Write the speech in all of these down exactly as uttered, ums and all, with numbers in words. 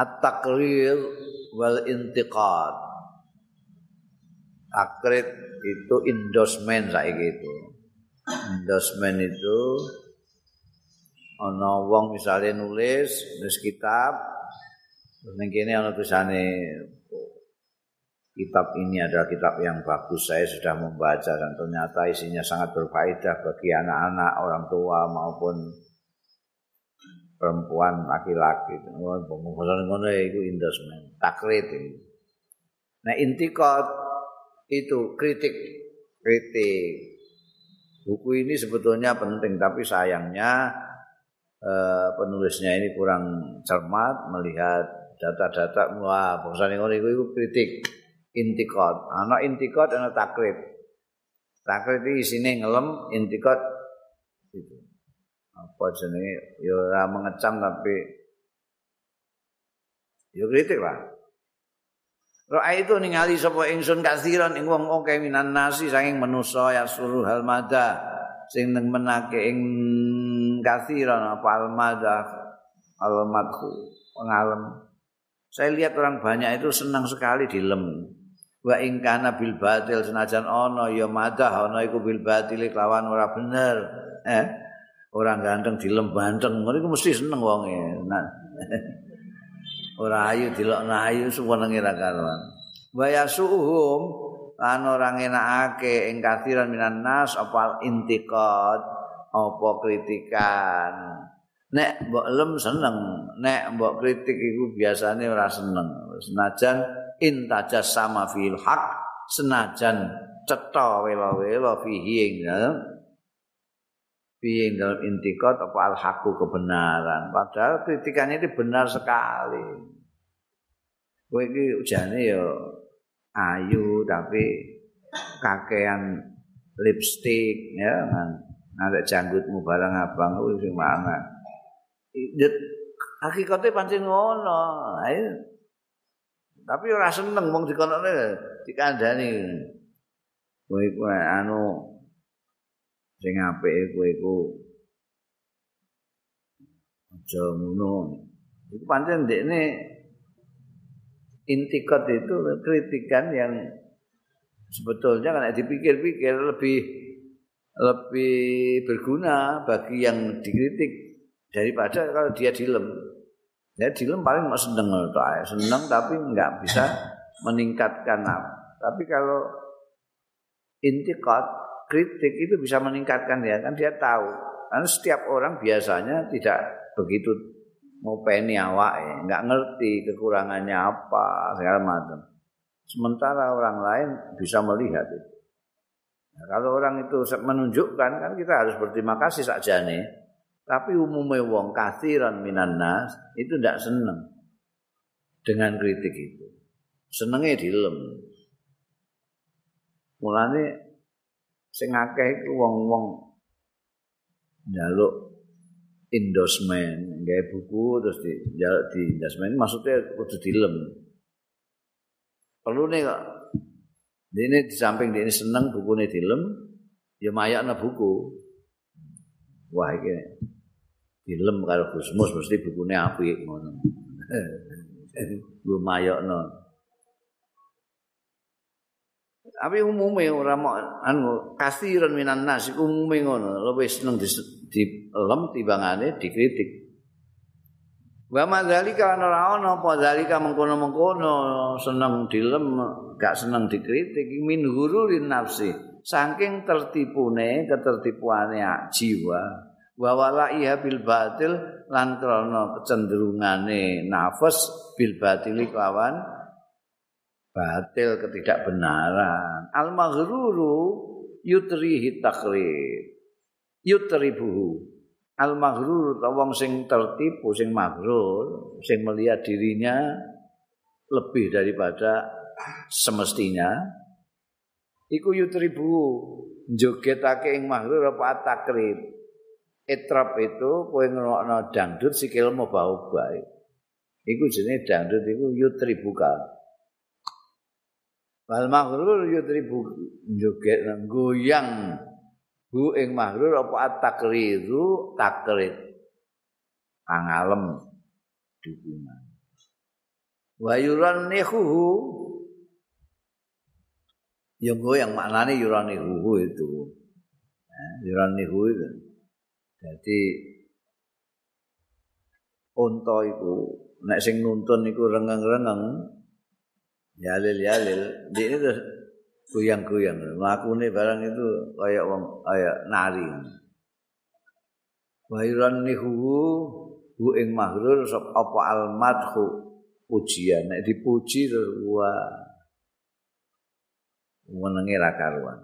at-taqrir wal intiqad. Takrir itu endorsement saiki itu. Endorsement itu ana wong misale nulis nulis kitab, ning kene ana tulisane kitab ini adalah kitab yang bagus, saya sudah membaca dan ternyata isinya sangat berfaedah bagi anak-anak, orang tua maupun perempuan, laki-laki. Pengurusan ngono itu endorsement, takrit. Nah, intikad itu kritik, kritik. Buku ini sebetulnya penting, tapi sayangnya eh, penulisnya ini kurang cermat melihat data-data. Wah, pengurusan ngono itu kritik. Intikad, ana intikad ana takrit. Takrit iki isine ngelem, intikad itu apa jenenge ya ora mengecam tapi ya kritik lah. Ro'ay itu ningali sapa ingsun katsiran ing wong akeh minan nasi saking manusa ya suruh halmada sing nemenake ing katsiran apa almada almadhu pengalem. Saya lihat orang banyak itu senang sekali dilem. Wa in kana bil batil senajan ana ya madah ana iku bil batil lawan ora bener. Eh, orang ganteng dilem banteng, ngono iku mesti seneng wonge. Nah. Ora ayu dilokno ayu suwenenge ra karuan. Wa yasuhum lan ora ngenakake ing kathiran minan nas apa intiqad, apa kritikan. Nek mbok lem seneng, nek mbok kritik iku biasane ora seneng. Senajan intajas sama fil haq, senajan cetha wela-wela fihi ya. Fihi dalam intikad apa al haqu kebenaran. Padahal kritikannya itu benar sekali. Kowe iki ujane ya ayu tapi kakean lipstik ya kan. Ada janggutmu barang abang kuwi sing mangan. Hakikate pancen ngono. Tapi ora seneng wong dikonone dikandani. Kowe iku anu sing apike kowe iku aja ngono. Iku pancen ndekne intikad itu kritikan yang sebetulnya kan dipikir-pikir lebih lebih berguna bagi yang dikritik. Daripada kalau dia dilem, dia dilem paling mau seneng atau ayah seneng tapi nggak bisa meningkatkan apa. Tapi kalau intikad kritik itu bisa meningkatkan dia kan dia tahu. Karena setiap orang biasanya tidak begitu mau peni awak, nggak ngerti kekurangannya apa segala macam. Sementara orang lain bisa melihat itu. Nah, kalau orang itu menunjukkan kan kita harus berterima kasih saja nih. Tapi umumnya wong kathiran minan nas itu tidak senang dengan kritik itu. Senengnya dilem. Mulane sing akeh iku wong-wong njaluk endorsement, nggawe buku terus dijaluk di endorsement maksudnya kudu dilem. Perlu nih kok. Dene di samping dene seneng bukune dilem, ya mayakna buku. Wah iki dilem karo Gusmus mesti bukune apik ngono. Lumayokno. Tapi umume ora mok anu kasiran minan nas umume ngono, luwih seneng dilem timbangane dikritik. Wa madzalika ana ana apa zalika mengkono-mengkono seneng dilem gak seneng dikritik min hurulin nafsi. Saking tertipune ketertipuane jiwa wa walaiha bil batil lan krana kecenderungane nafas bil batili kawan batil ketidakbenaran al maghruru yutrihi takrib yutribuhu al maghruru wong sing tertipu sing maghrur sing melihat dirinya lebih daripada semestinya iku yutribu jogetake ing mahrur apa atakrib. Etrap itu kowe ngrungokno dangdut sikilmu obah-obah. Iku jenenge dangdut iku yutribu ka. Wal mahrur yutribu joget nggoyang hu ing mahrur apa atakriru takrid. Pangalem dukungan. Wa yurannihu yogo yang maknanya yurannihu itu. Nah, yurannihu itu. Jadi unta itu nek sing nuntun iku rengeng-rengeng, yalil-yalil, dia itu goyang-goyang. Mlakune barang itu kayak wong kayak nari. Wa yurannihu hu ing mahrur sop apa al-madhu pujian, nek dipuji terus wah menengi ra karuan.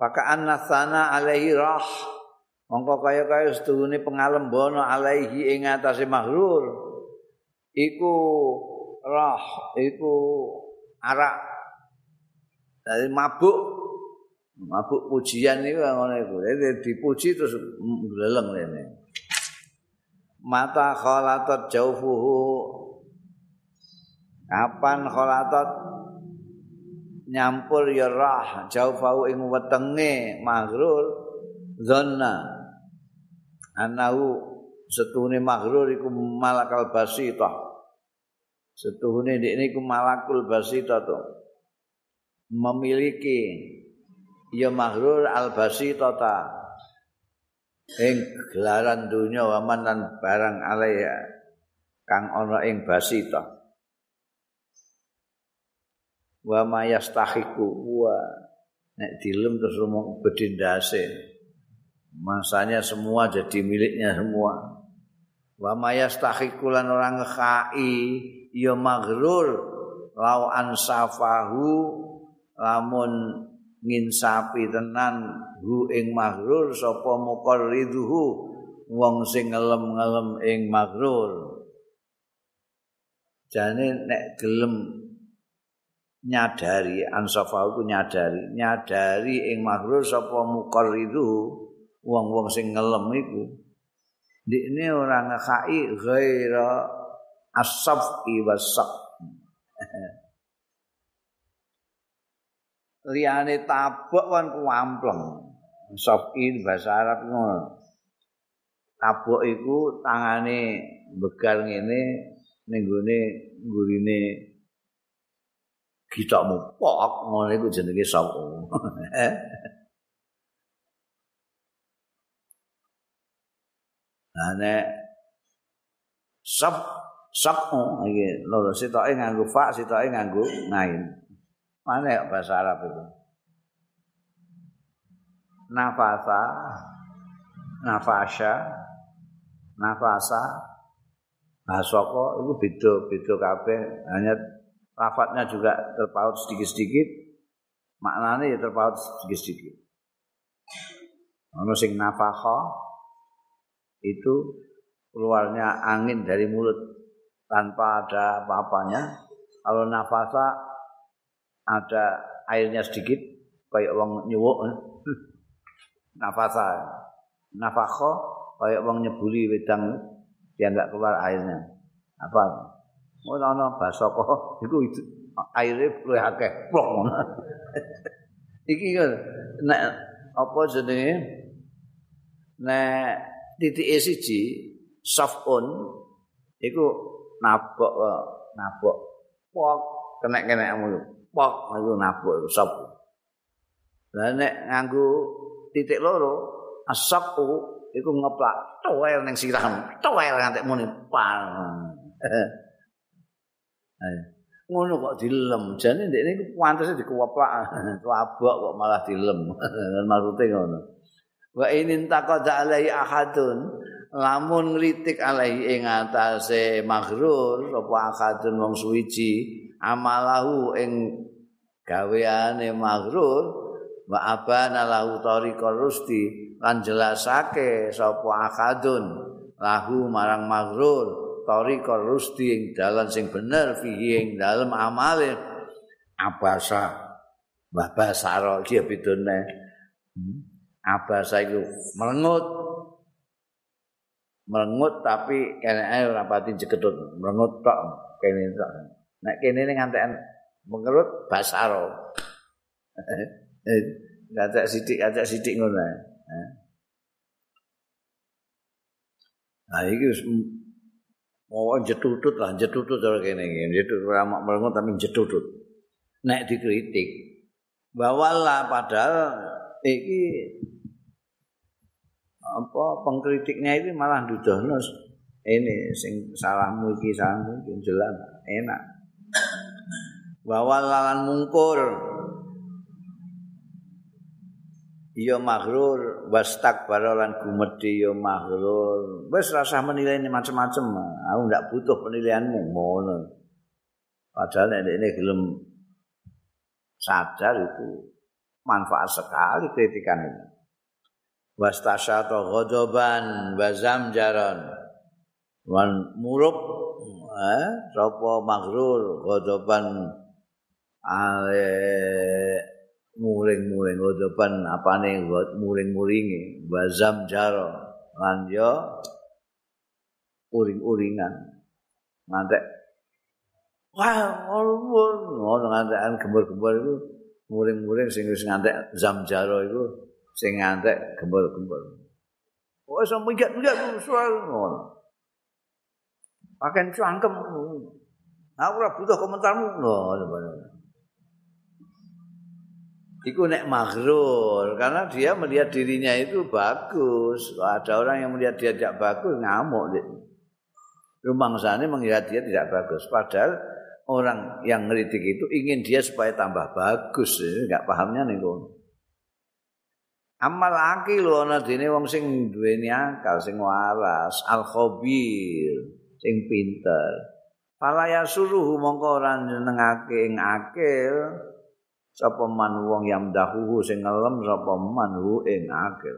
Pakaan nasana alaihi rah, mongko kaya-kaya sedurunge pengalembono alaihi ing atase mahrur iku rah, iku arak. Dari mabuk, mabuk pujian niku ngono iku. Dipuji terus gleleng rene. Mata khalatat jaufuhu, kapan khalatat nyampur ya rah jaufahu ing wetenge maghrur zonna anahu setuhune maghrur iku malakal basitah, setuhune dikne iku malakul basitah to, memiliki ya maghrur al basitata ing gelaran dunya waman lan barang alaya kang ana ing basita wa mayastahiku wa nek dilem terus mung bedindase masanya semua jadi miliknya semua wa mayastahiku lan orang ngekai ya maghrur lau ansafahu lamun nginsapi tenan hu ing maghrur sapa muqarriduhu wong sing ngelem-ngelem ing maghrur jane nek gelem nyadari ansafa ku nyadari nyadari ing maghrur sapa muqarriduhu wong-wong sing ngelem iku ndekne ora ngakai ghaira as-safi was-saq liyane tabok kan kuampleng. Sokin bahasa Arab ngono. Tabok iku tangane begal ngene ning gone ngurine gitokmu pok ngono iku jenenge sopo. Nah nek sop sokmu iki lho sitoke nganggo fa sitoke nganggo ngain. Mana ya bahasa Arab itu? Nafasa, nafasya, nafasa, basoko itu beda-beda kabeh, hanya lafadznya juga terpaut sedikit-sedikit, maknanya ya terpaut sedikit-sedikit. Ono sing nafakha itu keluarnya angin dari mulut tanpa ada apa-apanya. Kalau nafasa ada airnya sedikit kayak wong nyuwuk nafasa nafakho kayak wong nyebuli wedang dia enggak keluar airnya apa ngono-ngono basoko iku aire luwih akeh plong iki kan nek apa jenenge nek titike siji safon iku nabok nabok pok kenek-kenek mulut pok itu nabuk itu sop. Lah nek nganggo titik loro asaqu iku ngeplak toel ning sirahmu, toel ngantekmu nepal. Ngono kok dilem, jane ndekne iku pantese dikeplak, wabok kok malah dilem. Maksude ngono. Wa inin taqadza alai ahadun lamun ngritik alai ing atase maghrur apa ahadun wong suwiji amalahu ing gaweane maghrur wa abana lahu tariqur rusdi lan jelasake sapa akadun lahu marang maghrur tariqur rusdi ing dalan sing bener fihi ing dalem amale abasa wa basara iki bidone abasa iku merengut merengut tapi keneke ora pati jegedut merengut tok kene tok. Nek kene ning ngantekan mengerut basaro. Ngantek sithik-sithik ngono ae. Nah iki wis Oh jetutut lah, jetutut cara kene iki. Jetutut ramak merengut tapi jetutut. Nek dikritik, bawalah padahal iki apa pengkritiknya ini malah nuduhno ini sing salahmu iki, salahmu iki jelas enak. Bawalah lan mungkur. Iya maghrur, wastakbara lan gumedhe ya maghrur. Wis rasah menilai ini macam-macam. Aku ndak butuh penilaianmu ngono. Padahal nek ini gelem sadar itu manfaat sekali kritikan ini. Wastasyata ghadaban wa zamjaran. Wan murub eh sapa maghrur ghadaban ale muring-muring godopan apane muring-muringe bazam jaro lan yo uring-uringan ngantek wah ngono ngantekan gembor-gembor iku muring-muring sing wis ngantek zam jaro iku sing ngantek gembor-gembor oh iso minggat-minggat soal ngono paken cangkem aku ora butuh komentarmu ngono. Iku nek maghrur karena dia melihat dirinya itu bagus. Kalau ada orang yang melihat dia tidak bagus ngamuk. Rumangsane melihat dia tidak bagus. Padahal orang yang ngritik itu ingin dia supaya tambah bagus. Enggak pahamnya niku. Amal akil ana dene wong sing duweni akal, sing waras, al khabir, sing pinter. Fala yasuruhu mongko ora nyenengake ing akil. Sapa man wong yang dahuhu sing ngelem sapa man hu ing akil.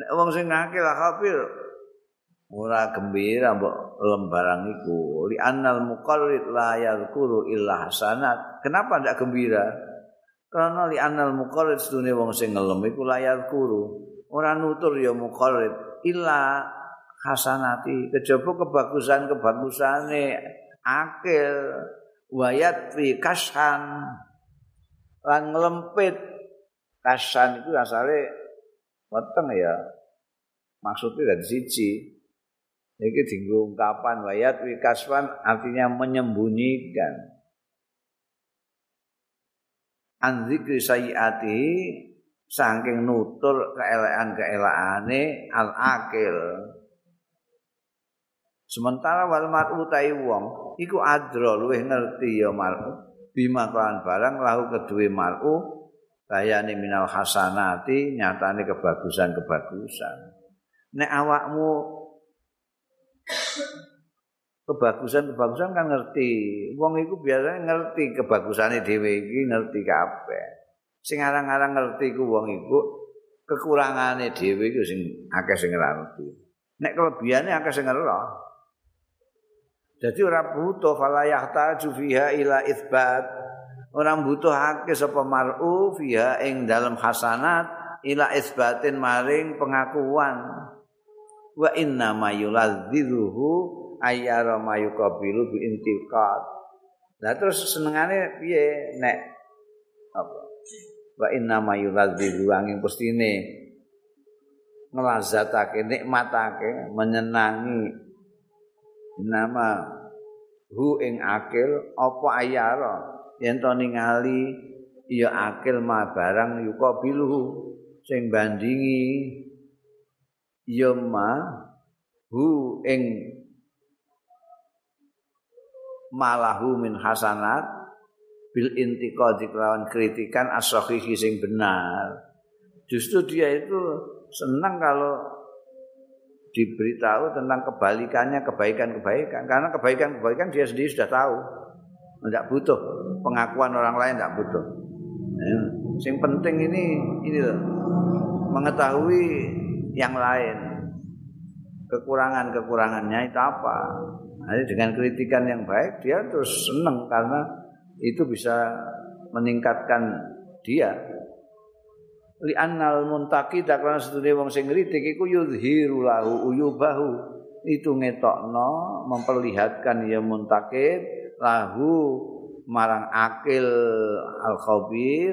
Nek wong sing akil kafir ora gembira mbok lembarang iku. Li annal muqallid la yadhkuru illa hasanat. Kenapa ndak gembira? Karena li annal muqallid sedune wong sing ngelem iku la yadhkuru. Ora nutur ya muqallid illa hasanati kejaba kebagusan-kebagusane akil. Wayat fi kasan lan ngelempit kasan itu asale weteng ya maksudnya dari siji iki dienggo ungkapan wayat fi kaswan artinya menyembunyikan an zikri sayiati saking nutur keelekan-keelekane al akil. Sementara wal mar'u tai wong iku adra luwih ngerti ya mar'u bima kan barang lahu kedue mar'u kayane minal hasanati nyatane kebagusan-kebagusan. Nek awakmu kebagusan-kebagusan kan ngerti. Wong iku biasanya ngerti kebagusane dhewe iki ngerti kabeh. Sing arang-arang ngerti ku wong iku kekurangane dhewe iku sing akeh sing ora ngerti. Nek kelebihane akeh sing ora. Jadi orang butuh fala yahtaju fiha ila itsbat. Orang butuh hak sapa mar'u fiha ing dalam hasanat ila itsbatin maring pengakuan. Wa inna ma yuladziruhu ayyara ma yuqabilu bi intiqad. Lah terus senengane piye nek apa? Wa inna ma yuladziru angin pestine ngelazatake nikmatake menyenangi nama hu ing akil apa ayara yen to ningali ya akil ma barang yuqabiluhu sing bandingi ya ma hu ing malahu min hasanat bil intiqadi lawan kritikan as-sahihi sing benar. Justru dia itu senang kalau diberitahu tentang kebalikannya, kebaikan-kebaikan. Karena kebaikan-kebaikan dia sendiri sudah tahu. Tidak butuh pengakuan orang lain, tidak butuh. Ya. Yang penting ini, ini loh, mengetahui yang lain. Kekurangan-kekurangannya itu apa. Jadi dengan kritikan yang baik, dia terus senang karena itu bisa meningkatkan dia. Li'annal muntaqid karena sedune wong sing ngritik iku yuzhiru lahu uyubahu itu ngetokno memperlihatkan ya muntaqid lahu marang akil al khabir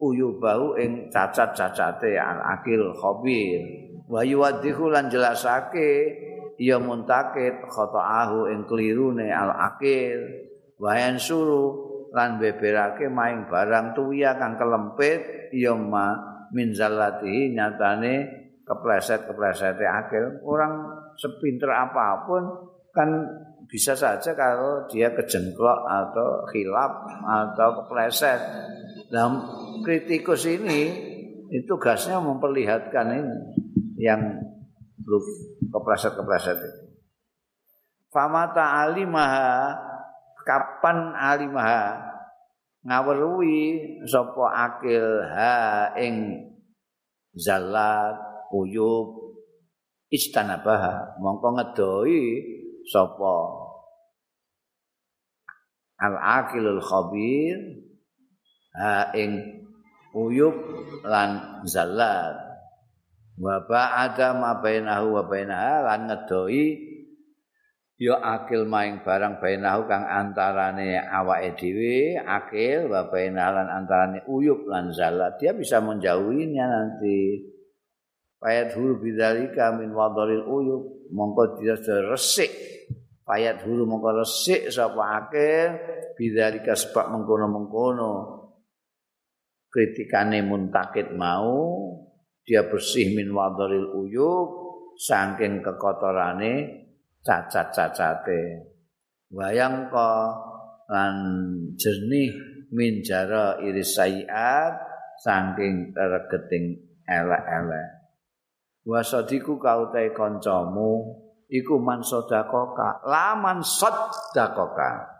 uyubahu ing cacat-cacate al akil khabir wa yuwaddihu lan jelasake ya muntakid khata'ahu ing klirune al-akil wayan suruh lan beberake maing barang tuya kang kelempit ya ma min zallati nyatane kepleset-keplesete akil. Orang sepinter apapun kan bisa saja kalau dia kejengklok atau khilaf atau kepleset. Nah, kritikus ini itu gasnya memperlihatkan ini yang belum kepleset-kepleset itu. Famata alimaha, kapan alimaha ngaweruhi sapa akil ha ing zallat uyub istanabaha, mongko ngedoi sapa al-aqilul khabir ha ing uyub lan zallat wa ba'da ma bainahu wa bainaha lan ngedoi ya akil maing barang bainahu kang antarane awake dhewe akil wa bainalan antarane uyub lan zallat. Dia bisa menjauhinya nanti. Payat huru bidzalika min wadharil uyub, mongko dia resik. Payat huru mongko resik sapa akil bidzalika sebab mengkono-mengkono kritikane muntakid mau dia bersih min wadharil uyub saking kekotorane cacat-cacate wayang ka lan jernih min jara iris sayiat saking regeting elek-elek wasadiku kautai kancamu iku man sodakoka laman sodakoka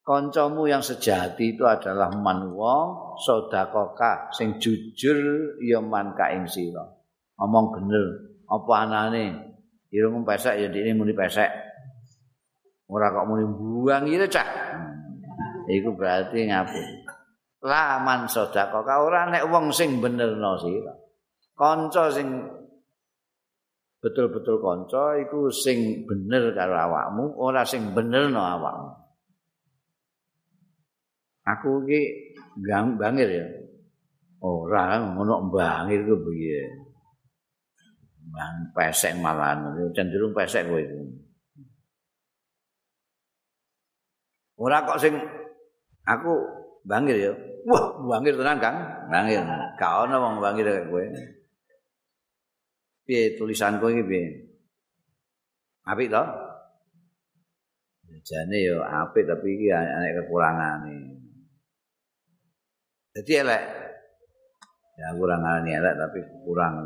kancamu yang sejati itu adalah man wong sodakoka sing jujur ya man ka ing sira omong bener apa anane irung pesek ya dene muni pesek. Ora kok muni buang iki cah. Iku berarti ngapik. Laman sedekah ora nek wong sing benerno sira. Kanca sing betul-betul kanca iku sing bener karo awakmu, ora sing benerno awakmu. Aku iki bangir ya. Ora ngono bangir ku piye. Bang pesek malahan, cenderung pesek kowe itu. Ora kok sing aku bangir ya. Wah, bangir tenan Kang, bangir. Gak ono wong bangir kaya kowe. Piye tulisanku iki piye? Apik to? Jane ya apik tapi iki ana kekurangane. Dadi elek. Ya kurangane elek tapi kurang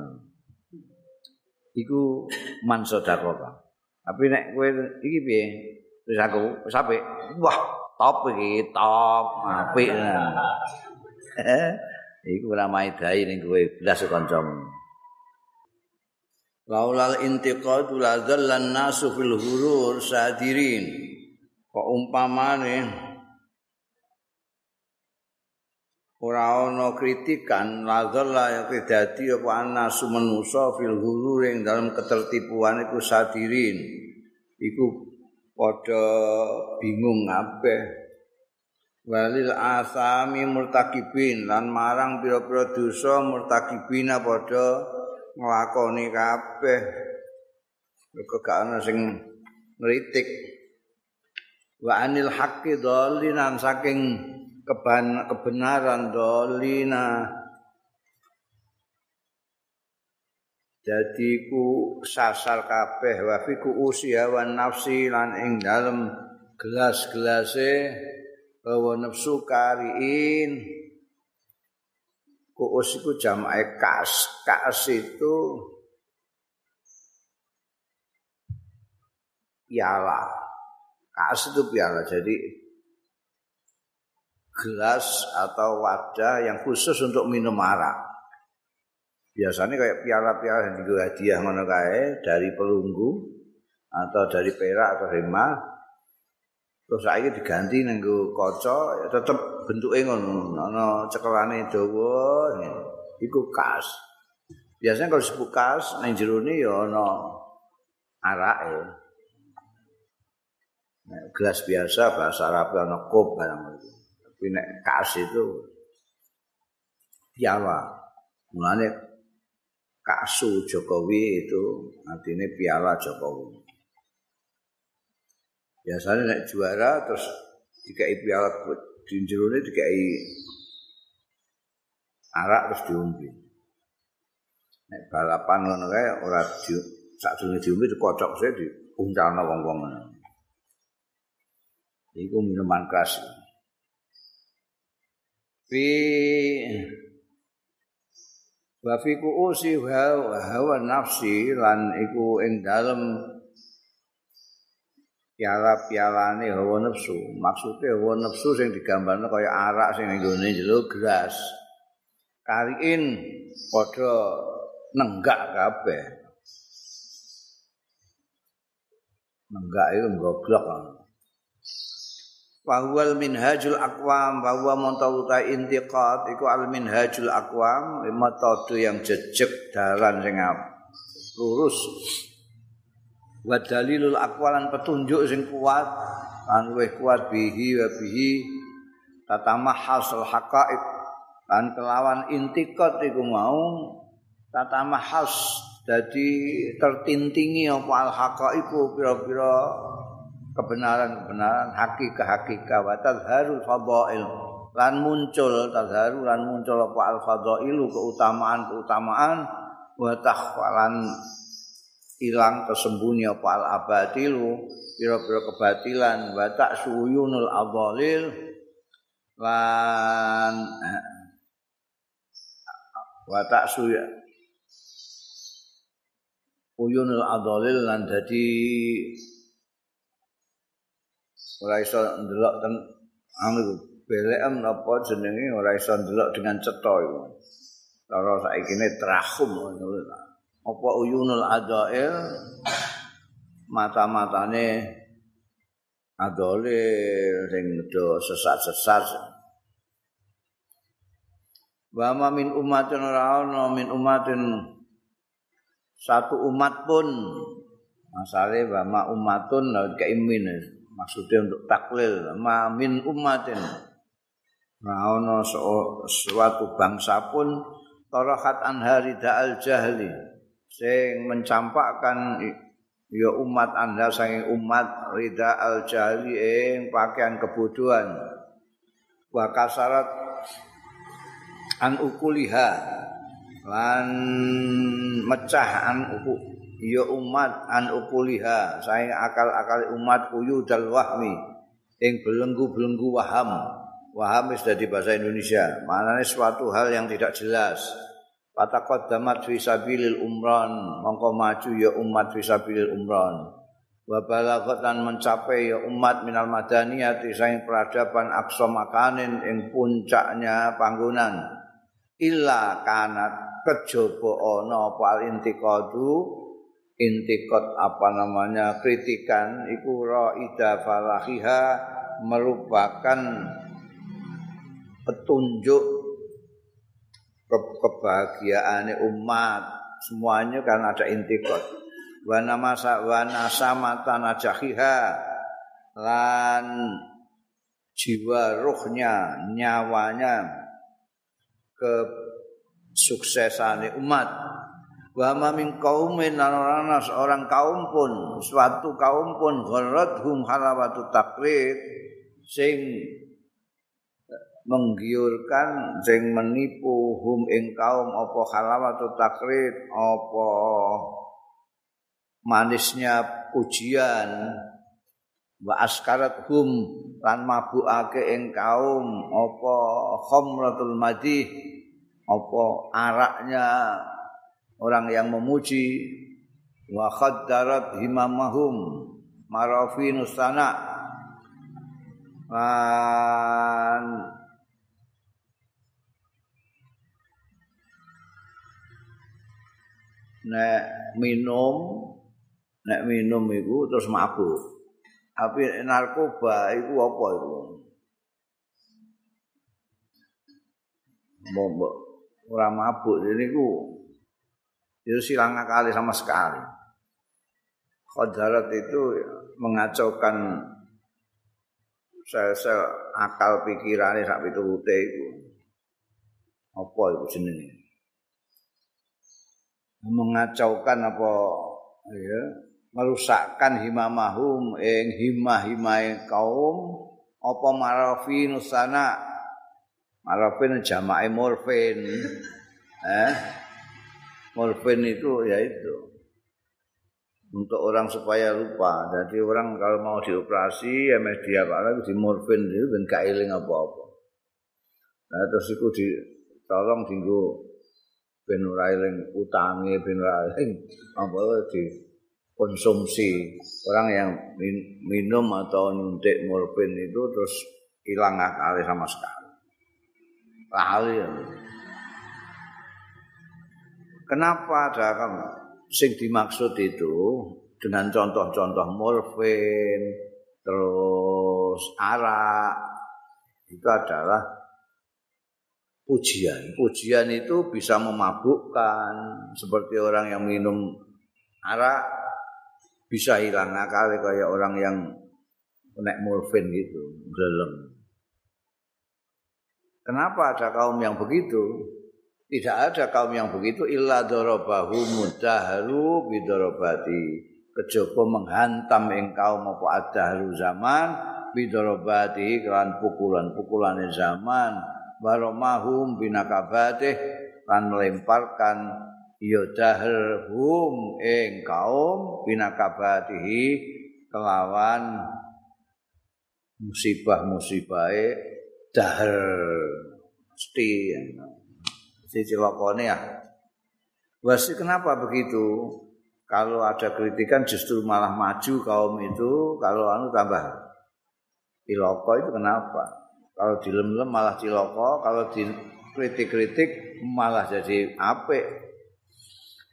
iku man sedekah. Tapi nek kowe iki piye? Wis aku wis apik. Wah, top iki, top, apik. Iku ora maidai ning kowe blas kancamu. Laulal intiqad lazallan nasu fil hurur sadirin. Kok umpamane ora ana kritikan lazalla yang dadi apa anasu manusa fil hurur ing dalam ketertipuan iku sadirin iku padha bingung kabeh walil asami murtakibin lan marang pira-pira dosa murtakibina padha nglakoni kabeh kok gak ana sing ngritik wa anil haqqi dhalinan saking Keban- kebenaran dolina jadi ku sasar kabeh wafiku usia wa nafsi lan ing dalem gelas-gelase wa nafsu kariin ku usiku jamae kas kas itu piala kas itu piala jadi gelas atau wadah yang khusus untuk minum arak. Biasanya kayak piala-piala yang digo hadiah ngono kae dari pelunggu atau dari perak atau dari emas. Terus saiki diganti nang nggo kaca ya tetep bentuke ngono, ana cekelane dawa ngene. Iku kas. Biasanya kalau disebut kas nang jerone ya ana arake. Nek gelas biasa bahasa Arab ana kop barang ngono. Pinek kas itu piala mulane Kaksu Jokowi itu artinya piala Jokowi. Biasanya naik juara terus dikai piala dinjerone dikai arak terus diumpi. Nek balapan ngono kae ora di sakdurunge diumpi dikocok sik diuncalno wong-wong. Iku minuman keras. Fi wa fi quusi wa hawa nafsi lan iku ing dalem piala-pialane hawa nafsu. Maksude hawa nafsu sing digambarno kaya arak sing nggone jero gelas. Kariin padha nenggak kabeh. Nenggak iku goblok. Wahwal minhajul aqwam, bahwa montauta intiqad iku al minhajul aqwam, metode yang jejeg dalan sing lurus. Wa dalilul aqwalan petunjuk sing kuat, lan luwih kuat bihi wa bihi tatamahhasul haqa'iq, lan kelawan intiqad iku mau tatamahhas dadi tertintingi apa al haqa'iqu pira-pira kebenaran-kebenaran hakikah-hakikah wa tadharul fadhail lan muncul tadharu lan muncul apa al fadhailu keutamaan-keutamaan wa takhwalan ilang tersembunyi apa al abatilu pira-pira kebatilan wa taksuyunul adhalil lan wa taksuy uyunul adhalil lan dadi ora iso ndelok ten anu belekem napa jenenge ora iso ndelok dengan cetha iku. Lara saikine trahum ngono. Apa uyunul adail mata-matane adole sing medho sesat-sesat. Wa ma min ummatin ora ana min ummatin satu umat pun masale wa ma ummatun la kaimin. Maksudnya untuk taklil ma min ummatin raono suatu bangsa pun tarahat anharida al jahli sing mencampakkan ya umat anda saking umat rida al jahli ing pakaian kebodohan wa kasarat an ukuliha lan mecah an uku ya umat an ukuliha saing akal-akal umat kuyu dal wahmi ing belenggu-belenggu waham. Waham wis dadi bahasa Indonesia, maknane suatu hal yang tidak jelas. Pataqaddamat fi sabilil umran, mongko maju ya umat fi sabilil umran. Wa balaghatan mencapai ya umat minal madaniyati saing peradaban aqsa makanin ing puncaknya panggonan. Illa kanat kejaba ana apa intiqadu intikot apa namanya kritikan iku raida falahiha merupakan petunjuk kebahagiaane umat semuanya karena ada intikot wa namasa wa nasamatan ajahiha lan jiwa ruhnya nyawanya kesuksesan umat. Wa ma min qaumin lanarana seorang kaum pun suatu kaum pun gharrathum halawatu taqlid sing menggiurkan sing menipu hum ing kaum apa halawatu taqlid apa manisnya pujian wa askarat hum lan mabukake ing kaum apa khamratul madih apa araknya orang yang memuji wa khaddarat himamahum marafinus sana an nek minum nek minum iku terus mabuk tapi narkoba iku apa iku mbok ora mabuk niku itu silang akali sama sekali. Khadarat itu mengacaukan sel-sel akal pikirannya sampai turute itu. Apa itu jenenge? mengacaukan apa ya, merusakkan himamahum ing himah-himahe kaum apa marafinus sana marafin jamae morfin eh morfin itu ya itu untuk orang supaya lupa. Jadi orang kalau mau dioperasi ya mesti apa lagi di morfin itu ben gak eling apa-apa. Nah terus iku di tolong dinggo ben ora eling utange ben ora eling apa di konsumsi. Orang yang min, minum atau nyuntik morfin itu terus hilang akal sama sekali. Lahal ya. Kenapa ada kamu? Sing dimaksud itu dengan contoh-contoh morfin terus arak itu adalah pujian. Pujian itu bisa memabukkan seperti orang yang minum arak bisa hilang akal kayak orang yang naik morfin gitu gelem. Kenapa ada kaum yang begitu? Tidak ada kaum yang begitu illa dorobahu mudahru bidorobati kejaba menghantam ing kaum apa adahru zaman bidorobati kelan pukulan-pukulane zaman baromahum binakabatih lan melemparkan ya dahrhum ing kaum binakabatihi kelawan musibah-musibahe dahr mesti ya. Wasi kenapa begitu? Kalau ada kritikan justru malah maju kaum itu, kalau anu tambah ciloko itu kenapa? Kalau dilem-lem malah ciloko, kalau dikritik-kritik malah jadi apik.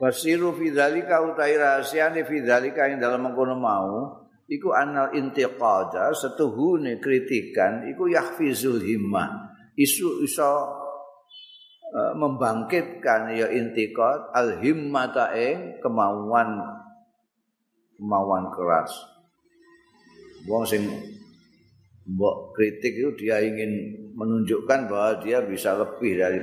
Wasiru fi dzalika utai rahasiane fi dzalika yang dalam mengkono mau iku anal intiqada setuhune kritikan iku yahfizul himmah. Isu iso membangkitkan ya intiqad al-himmata ing kemauan kemauan keras. Wong sing mbok kritik itu dia ingin menunjukkan bahwa dia bisa lebih dari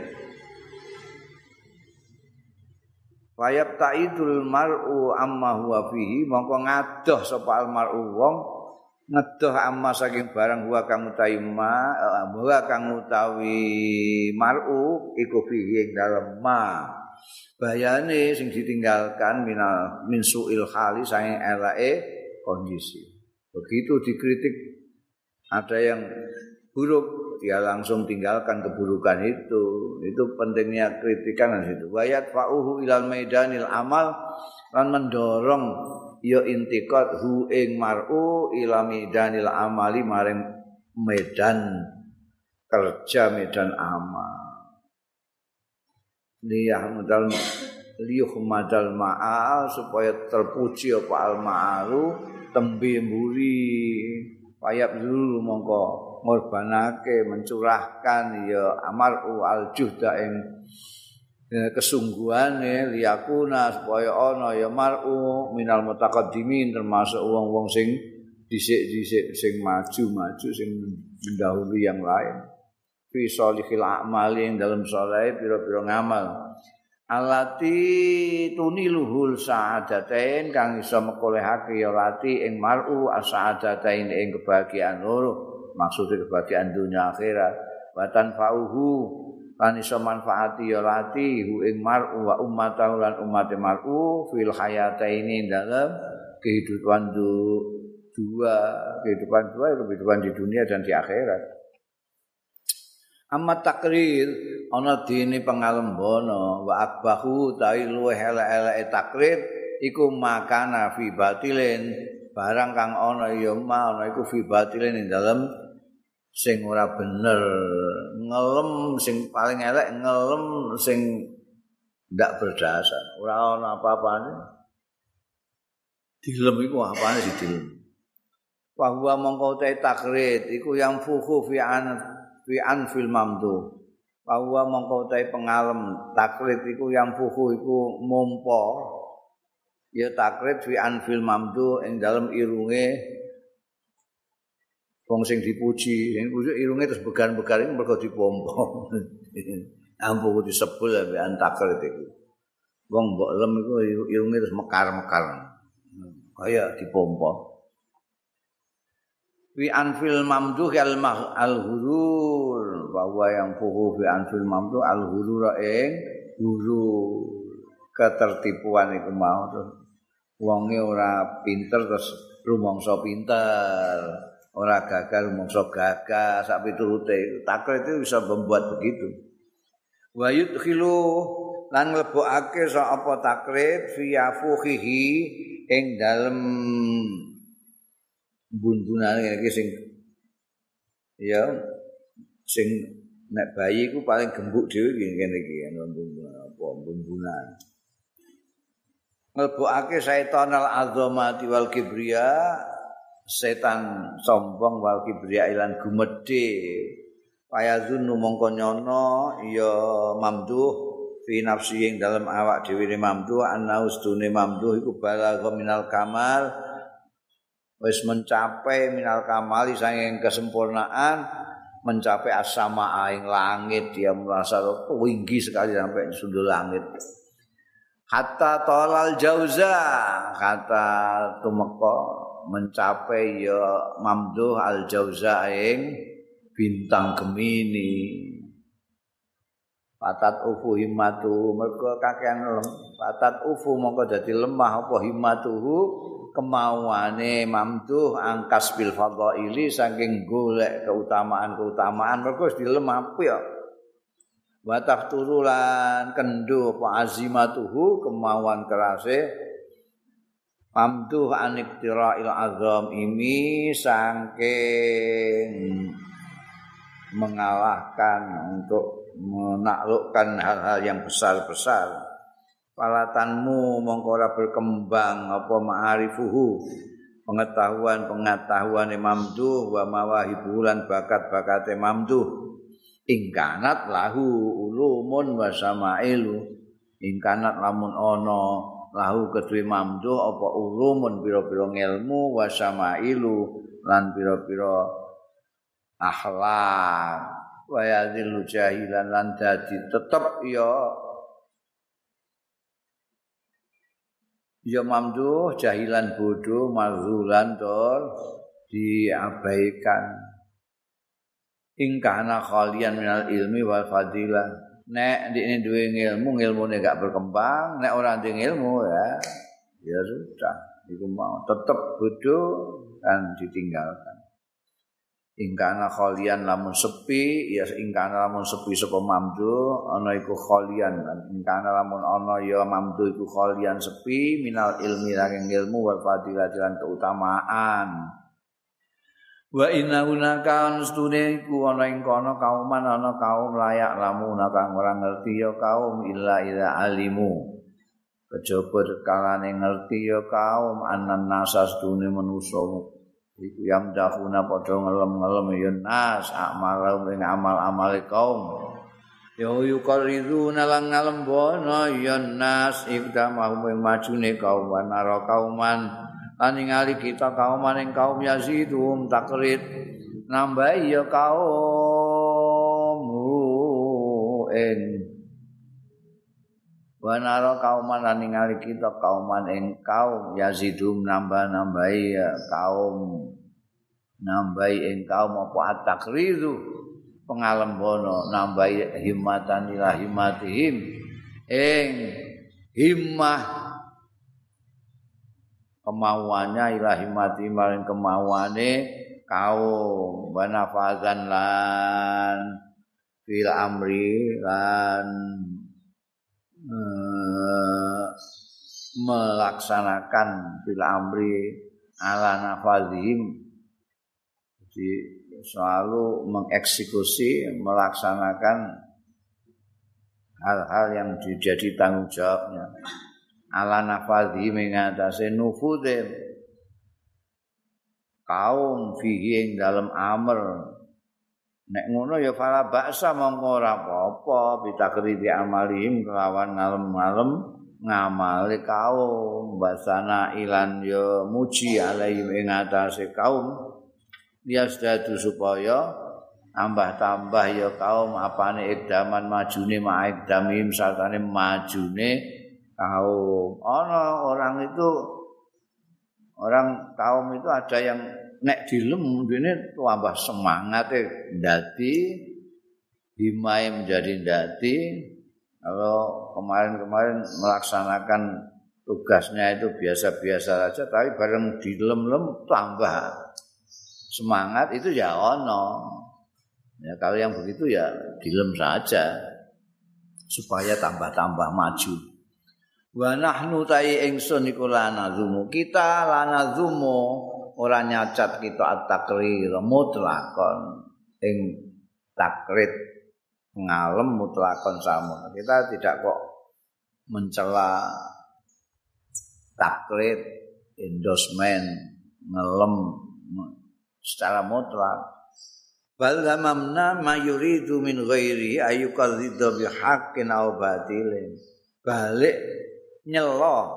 wayab ta'idul mar'u amma huwa fihi mongko ngadoh sapa almar'u wong ngedoh amma saking barang huwa kang utawi ma huwa kang utawi mar'u iku fihi ing dalem ma bayane sing ditinggalkan minal min suil khali saking elake kondisi. Begitu dikritik ada yang buruk dia langsung tinggalkan keburukan itu. Itu pentingnya kritikan di situ. Wayat fa'uhu ilal maidanil amal lan mendorong ya intiqad hu ing mar'u ila midanil amali maring medan kerja medan amal liyah mudal liyuh madal ma'al supaya terpuji apa al ma'alu tembe mburi payap dulu mongko ngorbanake mencurahkan ya amar'u al juhda ing kesungguhane liyakuna supaya ana ya mar'u minal mutaqaddimin termasuk wong-wong sing dhisik-dhisik sing maju-maju sing mendahului yang lain fi sholihil a'mali ing dalem saleh pira-pira ngamal alati tuniluhul sa'adatain kang iso mekolehake ya lati ing mar'u as-sa'adatain ing kebahagiaan loro maksudnya kebahagiaan dunia akhirat watan fa'uhu lan iso manfaati ya lati hu ing mar'u wa ummatahu lan ummate mar'u fil hayataini dalam kehidupan du, dua kehidupan dua kehidupan di dunia dan di akhirat. Amma takrir ana dene pengalembono wa akbahu ta luweh elek-eleke takrir iku makana fi batilin barang kang ana ya ma ana iku fi batilin ing dalam sing ora bener ngelem sing paling elek ngelem sing ndak berdasar ora ana apa-apane dilem iku apane sih dilem bahwa mongko te takrit iku yang fuhu fi an fi an fil mamdu bahwa mongko te pengalem takrit iku yang fuhu iku mompo ya takrit fi an fil mamdu ing dalem irunge wong sing dipuji, sing dipuji irunge terus began-began iki mergo dipompo. Ampun disebul ambekan takrit iki. wong mbok lem iku irunge terus mekar-mekar. Kaya dipompa. Wi anfil mamduh al mah al hurur bahwa yang fuhu fi anfil mamduh al hurur ing hurur ketertipuan iku mau terus wonge ora pinter terus rumangsa pinter. Ora gagal mongso gagal sak piturute takrir itu bisa membuat begitu. Wa yudkhilu lan mlebokake sa apa takrir fi afuhihi ing dalem bumbunane iki sing ya sing nek bayi iku paling gembuk dhewe ngene iki ana apa bumbunane. Mlebokake syaitonal azamati wal kibriya setan sombong wal kibriya ilan gumedhe payazun mongko nyono ya mamduh fi nafsi ing dalem awak dhewe mamduh anaustune mamduh iku balagha minal kamal wis mencapai minal kamali saking kesempurnaan mencapai as-samaa ing langit dia merasa tinggi sekali sampai sundul langit hatta tolal jauza kata tumeka mencapai ya mamduh al-jauza ing bintang Gemini. Patat ufu himmatu mergo kakean patat ufu mongko dadi lemah apa himmatuhu kemauane mamduh angkas bil fadhaili saking golek keutamaan-keutamaan mergo wis dilemah apik ya. Wa tafturulan kendho apa azimatuhu kemauan kerase mamduh aniktirail azam ini saking mengalahkan untuk menaklukkan hal-hal yang besar-besar. Palatanmu mengkora berkembang apa ma'arifuhu pengetahuan-pengetahuan mamduh wa mawahibulan bakat-bakate mamduh ingkanat lahu ulumun wa samailu ingkanat lamun ono lahu kedue mamduh apa ulumun pira-pira ilmu wa samailu lan pira-pira akhlak wa yadhil jahilan lan dadi tetep ya ya mamduh jahilan bodoh mazulan tur diabaikan ingkana khalian minal ilmi wal fadilah. Nek ndekne duwe ilmu, ilmune gak berkembang, nek ora ndek ilmu ya ya sudah, iku mau tetep bodoh dan ditinggalkan. Ingkana khalian lamun sepi, ya ingkana lamun sepi sapa mamdu, ana iku khalian. Ingkana lamun ana ya mamdu iku khalian sepi minal ilmi saking ilmu wal fadilah lan keutamaan. Wa inna hunaka anstune iku ana ing kono kauman ana kaum layak lamuna kang ora ngerti ya kaum illa ila alimu kejaba kalane ngerti ya kaum anan nasastune manusa iku yamdahuna padha ngelem-ngelem ya nas amal ing amal-amale kaum ya yuqariduna lan ngalembono ya nas ibtamahum majune kaum naro kauman lan ningali kita kaum maning kaum yazidum takrid nambahi ya kaum en wanara kaum lan ningali kita kaum maning kaum yazidum nambah-nambahi ya kaum nambahi ing kaum apa takridu pengalembono nambahi himmatan ila himmatihim ing himmah kemauannya ilahi mati maring kemauane kaum banafazan lan fil amri lan e, melaksanakan fil amri ala nafazihim jadi selalu mengeksekusi melaksanakan hal-hal yang dijadi tanggung jawabnya ala nafadhi mengatasi nufudem kaum fihi ing dalam amr nek ngono ya fala baksa mongko ora apa-apa bitakridi amalihim kelawan ngalem-ngalem ngamali kaum basana ilan ya muji alaihim ing atase kaum yasdadu supaya tambah-tambah ya kaum apane ikdaman majune ma ikdamim sartane majune Taum. Ono orang itu orang taum itu ada yang nek dilem dene tambah semangate ndati himae menjadi ndati. Kalau kemarin-kemarin melaksanakan tugasnya itu biasa-biasa saja, tapi bareng dilem-lem tambah semangat itu ya ono. Ya kalau yang begitu ya dilem saja supaya tambah-tambah maju. Wa nahnu ta'i ingsun iku lanazumu. Kita lanazumu ora nyacat kita at-takrir mutlakon ing takrid ngalem mutlakon samun. Kita tidak kok mencela takrid endorsement ngelem secara mutlak. Bal gamamna mayuridu min ghairi ayyukal ridho bihaqqin aw batilin. Balik nyelo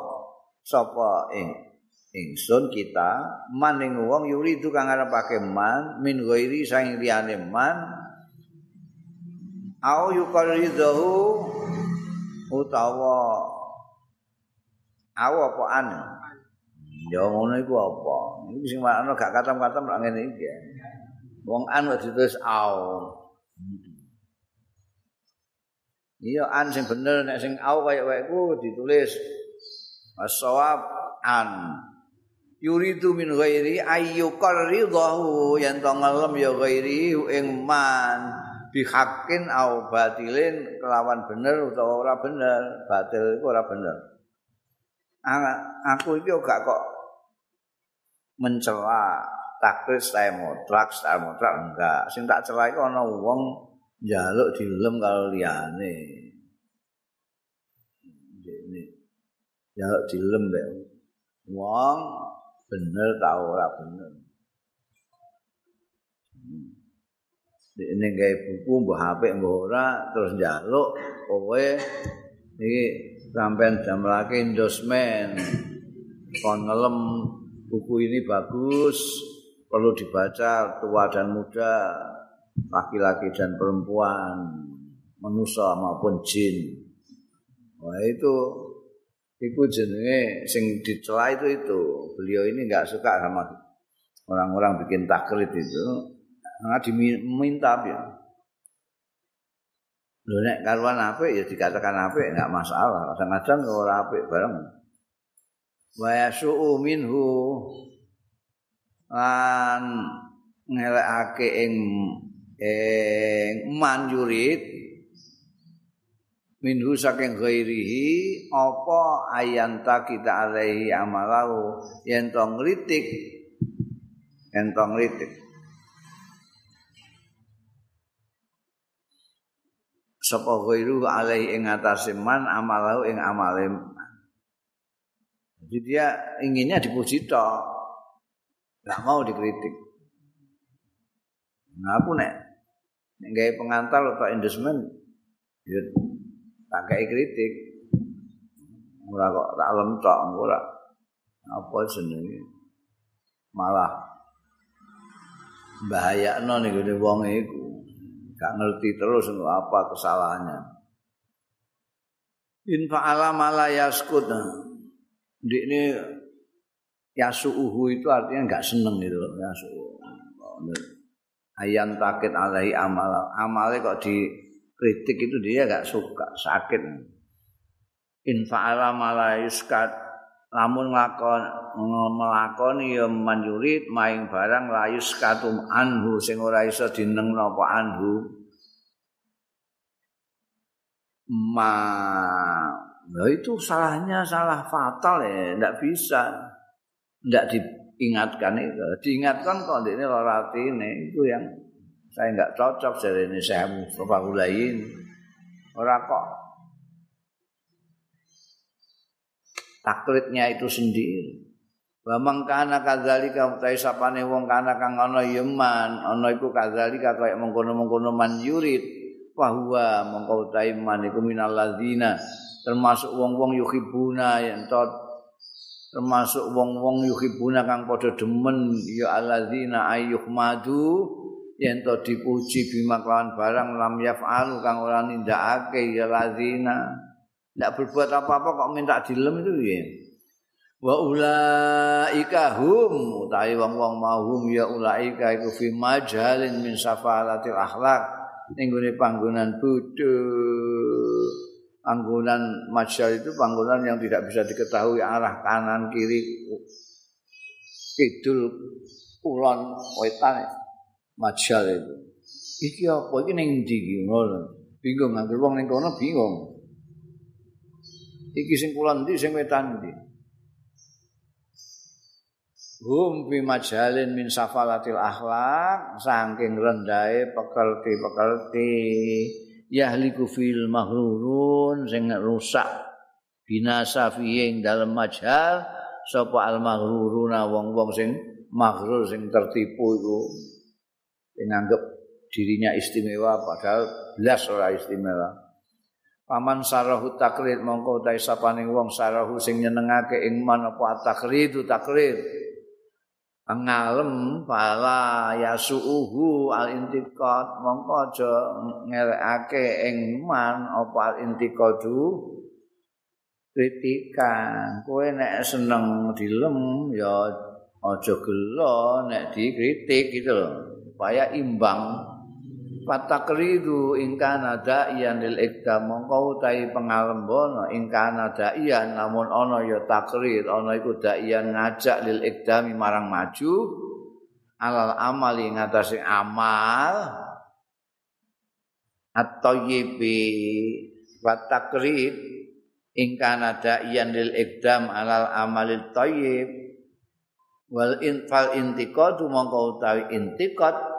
sapa ing ingsun kita maning wong yuridu kang arepake man min ghairi saing liyane man aw yukal ridho utawa aw apa an ya ngono iku apa iku sing ana gak katam-katam lak ngene iki. Wong an wis ditulis au. Iya an sing bener nek sing au kaya wekku ditulis as-shawab an. Yuridu min ghairi ayyukar ridahu yen to ngalem ya ghairi ing man bihaqqin au batilin kelawan bener utawa ora bener, batil iku ora bener. Aku iki gak kok mencela takris saya mutlak, saya mutlak enggak. Sing tak celai kok ana wong njaluk dilem karo liyane. Dene njaluk dilem mek wong bener ta ora bener. Dene gawe buku mbah apik mbah ora terus njaluk kowe iki sampean damlake endosmen kon ngelem buku ini bagus. Perlu dibaca tua dan muda, laki-laki dan perempuan, manusia maupun jin. Wah itu, itu jenenge sing dicela itu itu. Beliau ini enggak suka sama orang-orang bikin takrit itu. Karena diminta ya. Lho nek karuan apik ya dikatakan apik enggak masalah. Kadang-kadang ora apik bareng. Wa yasu'u minhu lan ngelekake ing ing man yurid minhu saking ghairihi apa ayanta kita alaihi amalau yen to ngritik yen to ngritik sapa ghairu alaihi ing atase man amalau ing amale. Jadi dia inginnya dipuji tok, nggak mau dikritik. Nah aku nek nek gawe pengantar atau endorsement, ya tak gawe kritik. Ora kok tak lemtok, ora apa jenenge malah bahayakno ning gone wong iku. Gak ngerti terus untuk apa kesalahannya. In fa'ala ma la yaskut. Ndikne yasu'uhu itu artinya enggak seneng gitu loh, yasu'uhu. Ayan takit alaihi amal. Amalnya kok dikritik itu dia enggak suka, sakit. In fa'ala malayuskat lamun nglakon nglakoni ya manjurid maing barang layuskatum anhu sing ora iso dineng napa anhu. Ma nah itu salahnya salah fatal ya, enggak bisa. Tidak diingatkan itu, diingatkan kalau ini lorati ini itu yang saya enggak cocok dari ini saya mempahulain orang kok taklidnya itu sendiri. Bamang kana kadzalika utai sapane wong kana kang ana yeman ana iku kadzalika kaya mengkono-mengkono man yurid bahwa mengko utai man iku minal ladzina termasuk wong-wong yuhibuna yang tot termasuk wong-wong yuhibuna kang padha demen ya alladzina ayyuhmadu yen to dipuji bima kelawan barang lam yaf'alu kang ora nindakake ya alladzina Tidak berbuat apa-apa kok minta dilem itu ya. Wa ulaika hum utawi wong-wong mahum ya ulaika iku fi majalin min safalatil akhlak ning gone panggonan bodho. Panggonan majal itu panggonan yang tidak bisa diketahui arah kanan kiri kidul kulon wetan majal itu. Iki apa iki ning ndi iki ngono. Bingung angger wong ning kono bingung. Iki sing kulon ndi sing wetan ndi. Hum fi majalin min safalatil akhlak saking rendahe pekelti-pekelti yahliku fil maghrurun sing rusak binasa fiing dalam majal sapa al maghruruna wong-wong sing maghrur sing tertipu iku sing anggap dirinya istimewa padahal belas ora istimewa. Paman sarahu takrid mongko utahe sapane wong sarahu sing nyenengake ing manapa takridu takrid ngalem pala yasuuhu al-intiqad mongko aja ngerekake ing man apa al-intiqadu kritikan kowe nek seneng dilem ya aja gelo nek dikritik gitu lho supaya imbang patakridu ingkana da'iyan lil ikdam mongko utahe pengalembono ingkana da'iyan namun ana ya takrid ana iku da'iyan ngajak lil ikdami marang maju alal amali ngatasi amal at-thayyibi patakrid ingkana da'iyan lil ikdam alal amalil thayyib wal infal intiqadu mongko utahe intiqad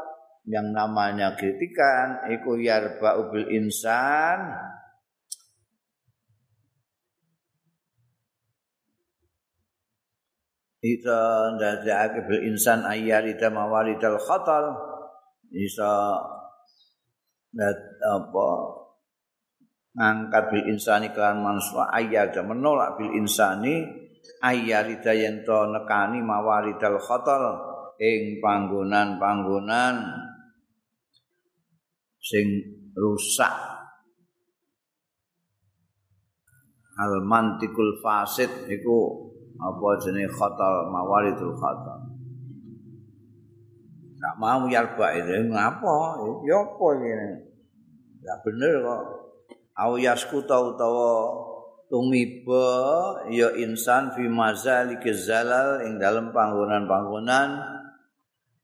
yang namanya kritikan iku yarba'u bil insan ita ndadekake bil insan ayyarida mawaridal khatar isa dat apa ngangkat bil insani kelan manusia ayyarida menolak bil insani ayyarida yen to nekani mawaridal khatar ing panggonan-panggonan sing rusak al-mantikul fasid iku apa jenenge khatal mawaridul khatal gak mau yarba itu ngapa ya apa ngene gak bener kok au yaskuta utawa tumiba ya insan fi mazalik zalal ing dalem panggonan-panggonan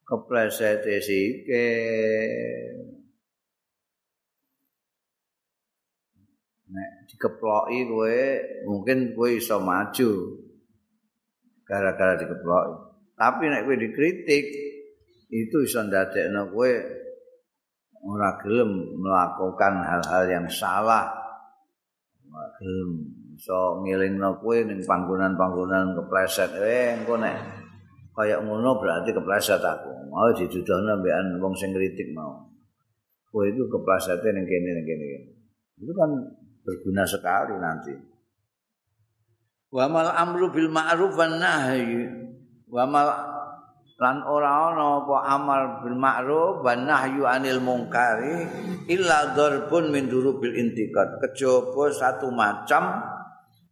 keplesete sike dikeploki kowe mungkin kowe iso maju gara-gara dikeploki. Tapi nek kowe dikritik itu iso ndadekno kowe ora gelem melakukan hal-hal yang salah. Ora gelem iso ngilingno kowe ning panggonan-panggonan kepleset. Eh engko nek kaya ngono berarti kepleset aku. Mau didudohno mbekan wong sing kritik mau. Kowe iku keplesete ning kene ning kene. Itu kan berguna sekali nanti. Wa mal amru bil ma'ruf wan nahyi wa mal lan ora ana apa amal bil ma'ruf wan nahyu anil munkari illa darbun min durubil intiqad kejaba satu macam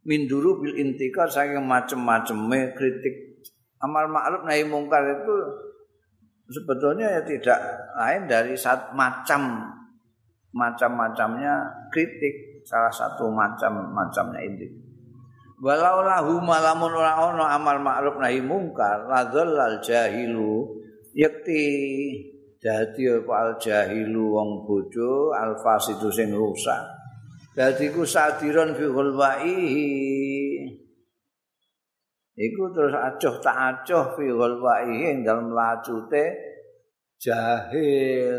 min durubil intiqad saking macam-macame kritik. Amal ma'ruf nahi mungkar itu sebetulnya ya tidak lain dari satu macam macam-macamnya kritik. Salah satu macam-macamnya itu. Walau lahu malamun ora ana amal ma'ruf nahi mungkar, ladzallal jahilu yakti dadi al jahilu wong bodho al fasidu sing rusak. Dadi ku sadiron fi hulwaihi. Iku terus acuh tak acuh fi hulwaihi ing dalem lacute jahil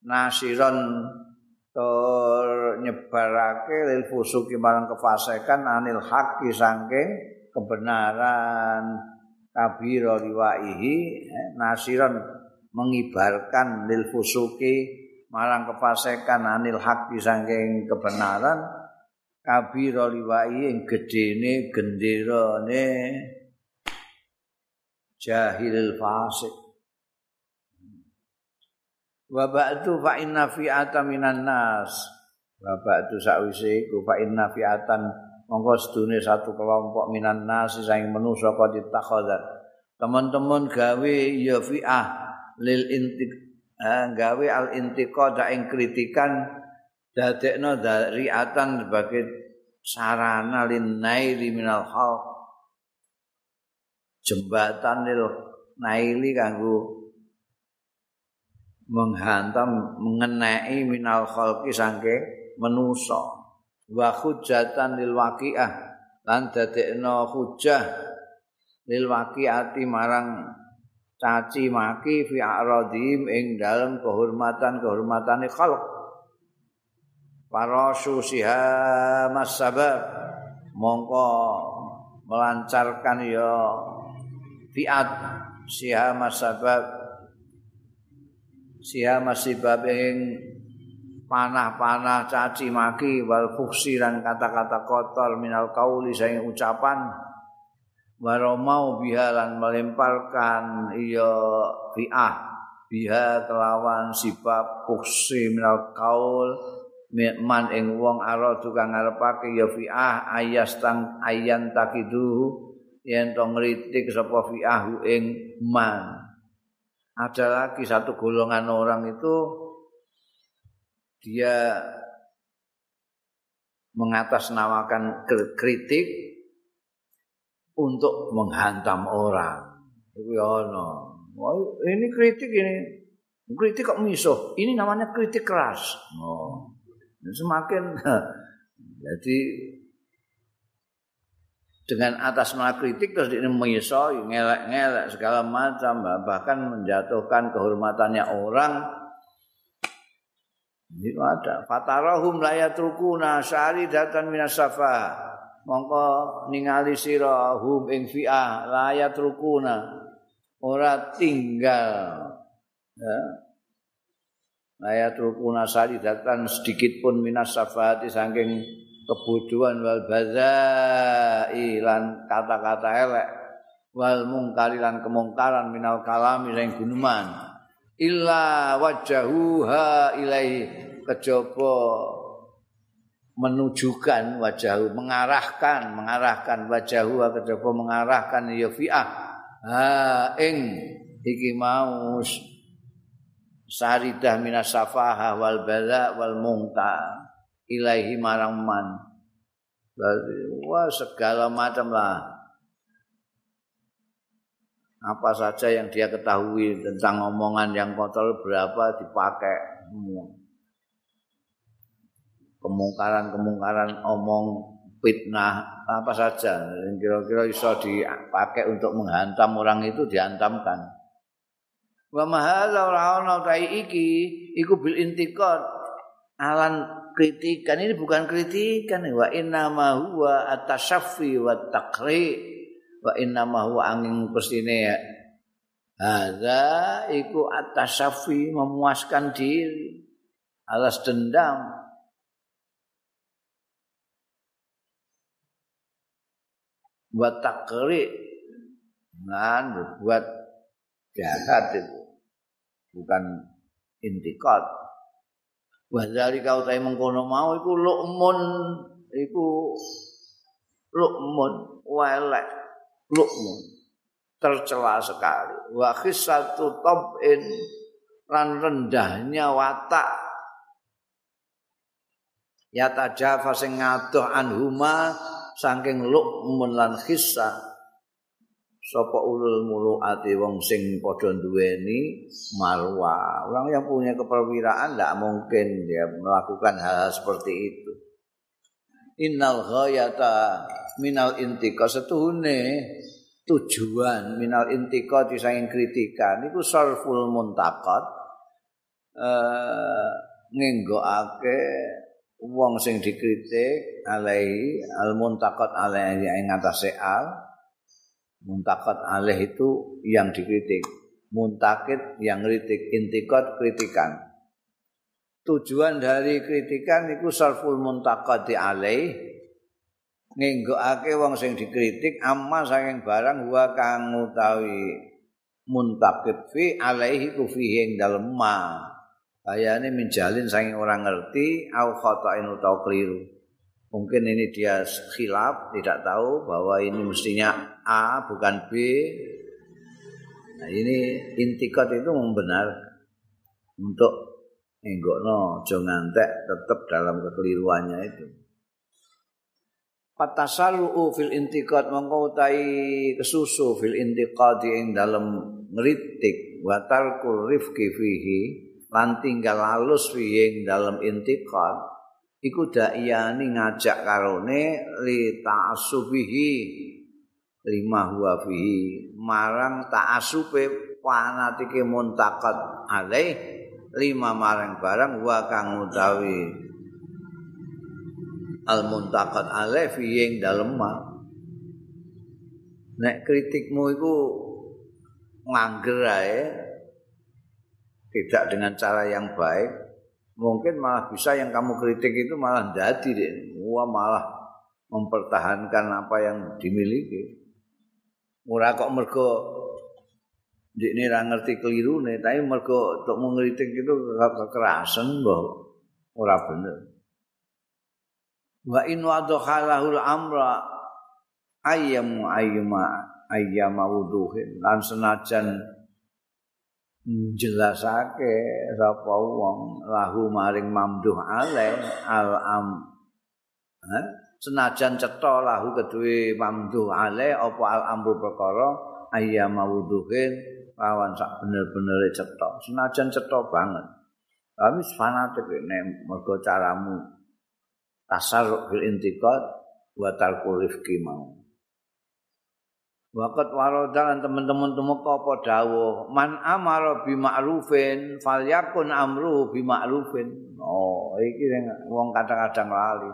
nasiron tur nyebarake lil fusuki marang kefasekan anil haqqi sangking kebenaran kabira riwaihi nasiran mengibarkan lil fusuki marang kefasekan anil haqqi sangking kebenaran kabira riwaihi ing gedene genderane jahilil fasik. Wa ba'du fa inna fi'ata minan nas Bapak itu sakwisi rupa inna fiatan mongko sedune satu kelompok minan nasi saing manusa qad takhadzat. Teman-teman gawe ya fi'ah lil intiq gawe al intiqada ing kritikan dadekno dariatan sebagai sarana lin naili minal hal jembatan lil naili kanggo menghantam mengenai minal khalqi sangke manusa wa hujjatan lil waqi'ah lan dadekno hujjah lil waqi'ati marang caci maki fi a'radhim ing dalem kehormatan-kehormatane khalq parasu siha masabab mongko melancarkan ya fiat siha masabab siha masih babeng panah-panah caci maki wal fuksi dan kata-kata kotor minal kauli saing ucapan waromau biha lan melemparkan iya fi'ah biha kelawan sibab fuksi minal kaul man ing wong aro tukang ngarepake ya fi'ah ayas tang ayan takiduhu yen to ngritik sapa fi'ah ing man. Ada lagi satu golongan orang itu dia mengatasnamakan kritik untuk menghantam orang. Itu ono. Oh, ini kritik ini. Kritik kok misuh. Ini namanya kritik keras. Oh. Semakin jadi dengan atas nama kritik terus dia menyesal, ngelak-ngelak segala macam, bahkan menjatuhkan kehormatannya orang. Itu ada. Fatarahum layatrukuna syari datan minasafa. Mongko ningali sira hum ing fi'ah layatrukuna. Ora tinggal. Ya. Layatrukuna syari datan sedikit pun minasafati saking kebodohan wal bazai lan kata-kata elek wal mungkari lan kemungkaran minal kalami lan gunuman illa wajahuha ilaihi kejaba menujukan wajahu mengarahkan mengarahkan wajahuha kejaba mengarahkan ya fi'ah ha ing iki mau saridah minas safaha wal baza wal mungkar ilaihi marang man. Wah, segala macam lah. Apa saja yang dia ketahui tentang omongan yang kotor berapa dipakai. Kemungkaran-kemungkaran omong fitnah apa saja yang kira-kira bisa dipakai untuk menghantam orang itu dihantamkan. Wa mahala rauna ta'i iki iku bil intiqad alan kritikan ini bukan kritikan wa inna ma huwa at-tasaffi wa taqri wa inna ma huwa angin pesine hadza iku at-tasaffi memuaskan diri alas dendam wa taqri lan berbuat jahat itu bukan intiqad. Wazali kau tay mengkono mau, iku lukmun, iku lukmun, walek, lukmun, tercela sekali. Wakis satu topin, ran rendahnya watak, yata java sing ngadoh anhuma, saking lukmun lan khissa, sapa ulul muluati wong sing padha duweni marwah. Orang yang punya keperwiraan ndak mungkin dia melakukan hal seperti itu. Innal ghayata minal intiqa setuhune tujuan minal intiqa disanging kritikan iku sarful muntaqat eh ngenggokake wong sing dikritik alai al muntaqat alai ing atase al muntakat alih itu yang dikritik, muntakit yang kritik, intikot kritikan. Tujuan dari kritikan itu sarful muntakati alih, nginggokake wong sing dikritik amma saking barang wa kang utawi muntakit fi alaihi ku fihi ing dalem ma Bayane minjalin saking orang ngerti au khata'in utawa keliru. Mungkin ini dia khilaf, tidak tahu bahwa ini mestinya A bukan B. Nah, ini intikat itu membenar untuk enggokno aja ngantek tetap dalam kekeliruannya itu. Patasallu fil intiqad mongko utahi kesusu fil intiqadi ing dalem ngritik wa tarkul rifqi fihi lan tinggal halus fihi ing dalem intiqad iku da'iyani ngajak karone li ta'assubihi lima huwa fihi marang ta'assube panatike muntaqad alaih lima marang barang wa kang utawi al-muntaqad alaih fiyeng dalem mah. Nek kritikmu itu ngangger ae, tidak dengan cara yang baik, mungkin malah bisa yang kamu kritik itu malah dadi deh. Wah, malah mempertahankan apa yang dimiliki. Murah kok mergo ndekne ra ngerti kelirune, tapi mergo untuk mengkritik itu kekerasan mbah ora bener. Wa in wadhalahul amra ayyam ayyama ayyama wuduhin lan senajan jelasake sapa wong lahu maring mamduh ale al am ha? Senajan cetha lahu kedue mamduh ale apa al amru perkara ayyama wuduhin lawan sak bener-benere cetha senajan cetha banget tapi fanatik nek mergo caramu tasarruf bil intiqad wa tarku rifqi mau. Waqat warodan teman-teman tumeka apa dawuh man amara bi ma'rufin falyakun amruhu bi ma'rufin. Oh, iki wong kadang-kadang lali.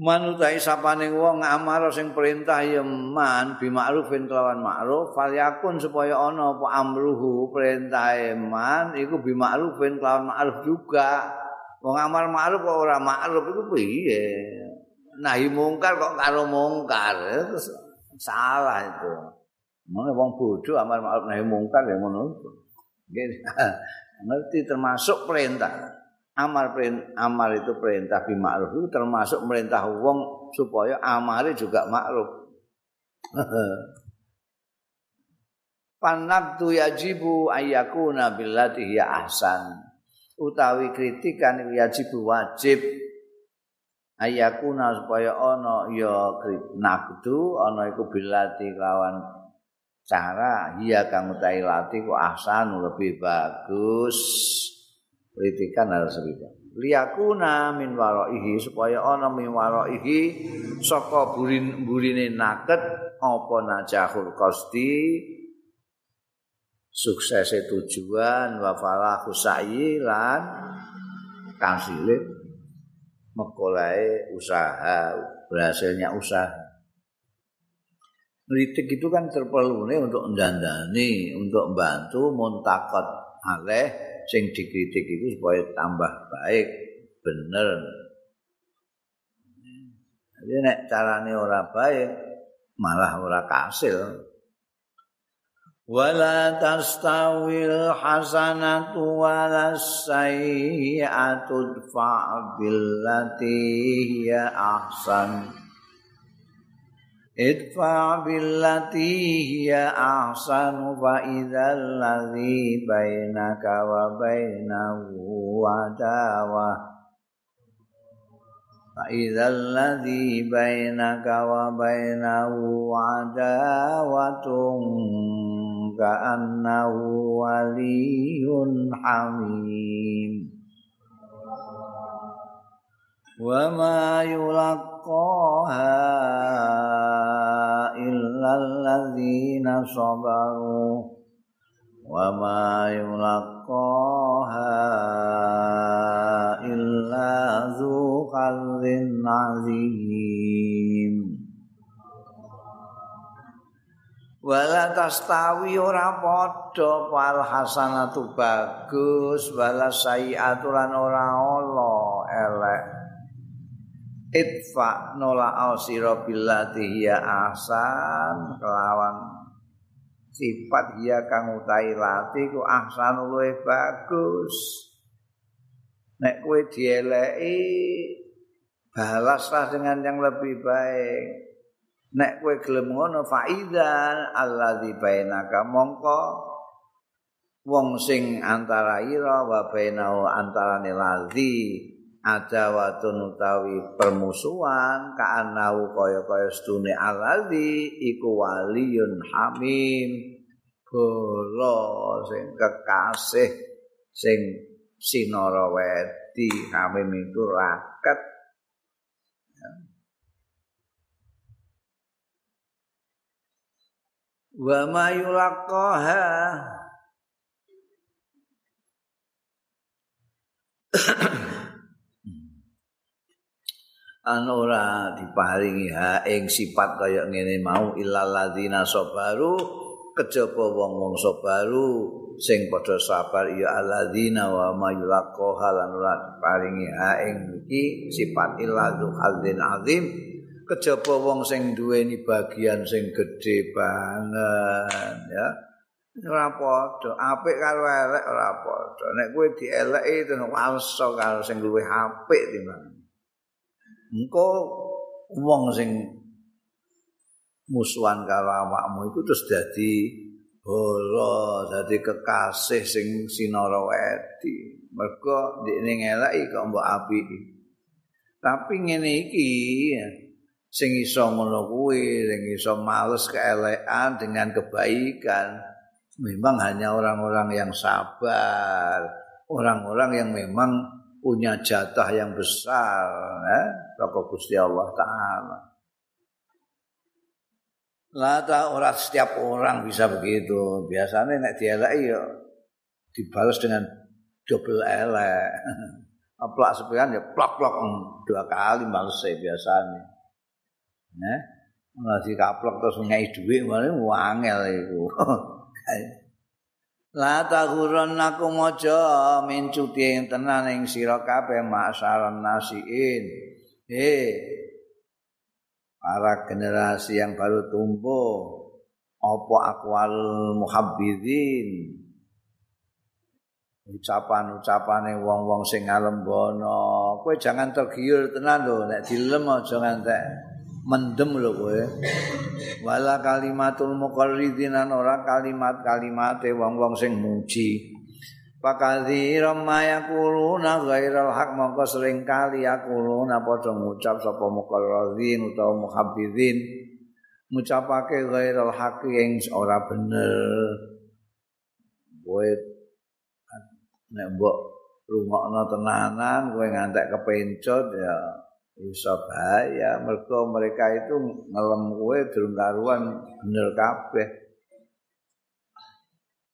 Man utahe sapane wong amara sing perintah ya man bi ma'rufin kelawan ma'ruf falyakun supaya ana apa amruhu perintahe man iku bi ma'rufin kelawan ma'ruf juga. Wong amar ma'ruf kok ora ma'ruf iku piye? Nahi mungkar kok karo mungkar. Terus salah itu. Mene wong bodoh amar ma'ruf nahi mungkar ya ngono. Ngerti termasuk perintah. Amar perintah, amar itu perintah bi ma'ruf itu termasuk merintah wong supaya amare juga ma'ruf. Panabtu yajibu ayyakuna billati hiya ahsan. Utawi kritikan wajib wajib ayakuna supaya ana ya nakdu ana iku bilati lawan cara iya kang utai lati ku ahsan lebih bagus kritikan harus riba liyakuna min waraihi supaya ana min waraihi saka burin-burine naket apa najahul qasti suksese tujuan wa falahu sa'i lan kasile mekolae usaha berhasilnya usaha. Kritik itu kan terperlune untuk ndandani, untuk membantu muntaqad aleh sing dikritik itu supaya tambah baik, bener. Jadi nek carane ora baik malah ora kasil. Wala tastawil hasanatu wala sayyi'atu idfa' billati hiya ahsan idfa' billati hiya ahsan fa idzal ladzi bainaka wa bainahu adawah fa idzal ladzi bainaka wa bainahu adawatun ka'annahu waliyun hamim wa ma yulaqqaha illa allazina sabaru wa ma yulaqqaha illa dzu qallin 'azim. Wala tastawi ora padha pal hasanatu bagus wala sayiatu lan ora ala elek idfa nolak al sira billati ya ahsan kelawan sifat hiya kang utahe lati ku ahsan luwih bagus. Nek kowe dieleki balaslah dengan yang lebih baik. Nek kowe gelem ngono fa'idzan allazi bainaka mongko wong sing antara ira wa bainahu antarane lazi adawatun utawi permusuhan kaanau kaya-kaya sedune alladzi iku waliyun hamim bolo sing kekasih sing sinara wedi hamim iku raket ya. Wa mayulaqaha an ora diparingi ha ing sifat kaya ngene mau illal ladzina sabaru kejaba wong-wong sabaru sing padha sabar ya alladzina wa mayulaqaha lan ora diparingi ha ing iki sifat illal hadzin azim kejaba wong sing duweni bagian sing gedhe banget ya ora padha apik karo elek ora padha nek kowe dieleki tenan waso karo sing luwih apik timbang engko wong sing musuhan karo awakmu iku terus dadi bolo, dadi kekasih sing sinara wedi. Mergo ndekne ngeleki kok mbok apiki. Tapi ngene iki sing iso ngono kuwi, sing iso males keelekan dengan kebaikan memang hanya orang-orang yang sabar, orang-orang yang memang punya jatah yang besar eh? Toko Gusti Allah Ta'ala lata orang setiap orang bisa begitu biasanya nek dieleki ya dibalas dengan double elek aplak sepian ya plak-plak dua kali balese biasanya nah malah dikaplok terus ngai dhuwit malah wangel iku la taghurrannakum aja min cuti ing tenan ing sira kabeh ma'syaran nasiin. Eh para generasi yang baru tumbuh apa aqwal muhabbidzin. Ucapan-ucapane wong-wong sing alembono. Kowe jangan tergiur tenan lho nek dilem aja ngantek mendem lho kowe. Wala kalimatul muqarridinan ora kalimat-kalimate wong-wong sing muji. Pakadhiram mayakuluna ghairal haq mongko sering kali yakuluna padha ngucap sapa muqarridin utawa muhabbidzin ngucapake ghairal haq ing ora bener. Kowe nek mbok rungokno tenanan kowe ngantek kepencut ya iso bahaya mergo mereka itu ngelem kowe durung karuan bener kabeh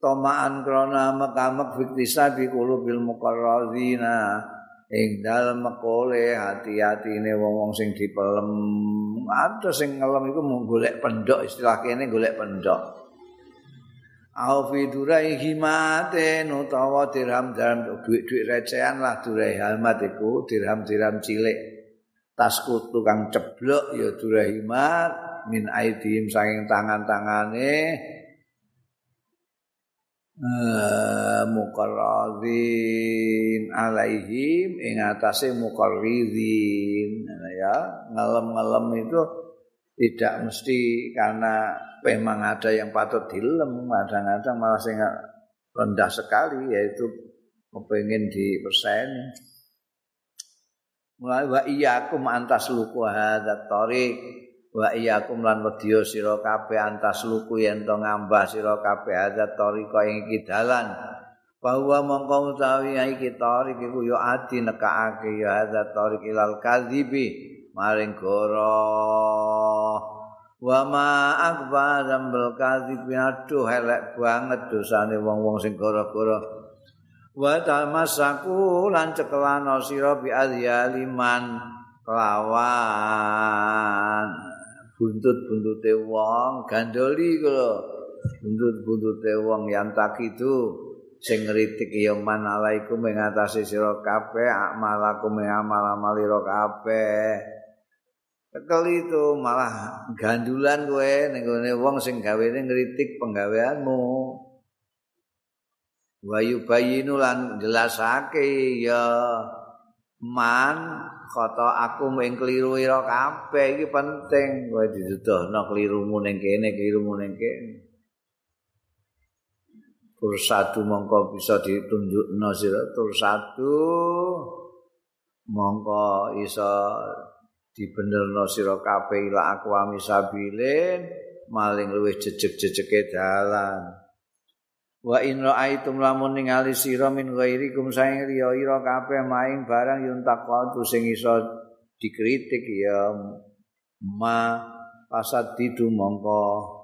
tomaan krana mekamek fiktisa di qulubil muqarrazina ing dalem mekole hati-hatine wong-wong sing dipelem ada sing ngelem iku mung golek pendhok istilah kene golek pendhok au fi duraihi mate utawa dirham-dirham duit-duit recehan lah duraihi mate iku dirham-dirham cilik tasku tukang ceblok ya durahimat min aidihim saking tangan-tangane eh muqarridin alaihim ing atase muqarridin ya ngalem-ngalem itu tidak mesti karena memang ada yang patut dilem kadang-kadang malah sing rendah sekali yaitu kepengin diperseni mulai wa iyyakum antas luku hadzat tariq wa iyyakum lan wedya sira kabeh antas luku yen to ngambah sira kabeh hadzat tariq ing iki dalan bahwa mongko utawi iki tariq iku ya adi nekake ya hadzat tariq ilal kadzibi maring goro wa ma akbar zambal kadzibi aduh elek banget dosane wong-wong sing goro-goro wa tamassaku lan cekelana sira bi alyaliman kelawan buntut-buntute wong gandoli iku lho buntut-buntute wong yang tak itu sing ngritik ya manalaiku ing atase sira kabeh akmalaku ing amal-amalira kabeh Tekel itu malah gandulan kowe ning gone wong sing gawene ngritik penggaweanmu. Wa yubayinu lan jelasake ya man khata aku ing kliru ira kabeh iki penting kowe diduduhno klirumu ning kene klirumu ning kene. Tur satu mongko bisa ditunjukno sira tur satu mongko iso dibenerno sira kabeh ila aku amisabilin maling luwih jejeg-jejege dalan. Wa in ra'aitum lamun ningali sira min ghairikum saing riya-ira kabeh maing barang yuntaqatu sing iso dikritik ya ma pasad didu mongko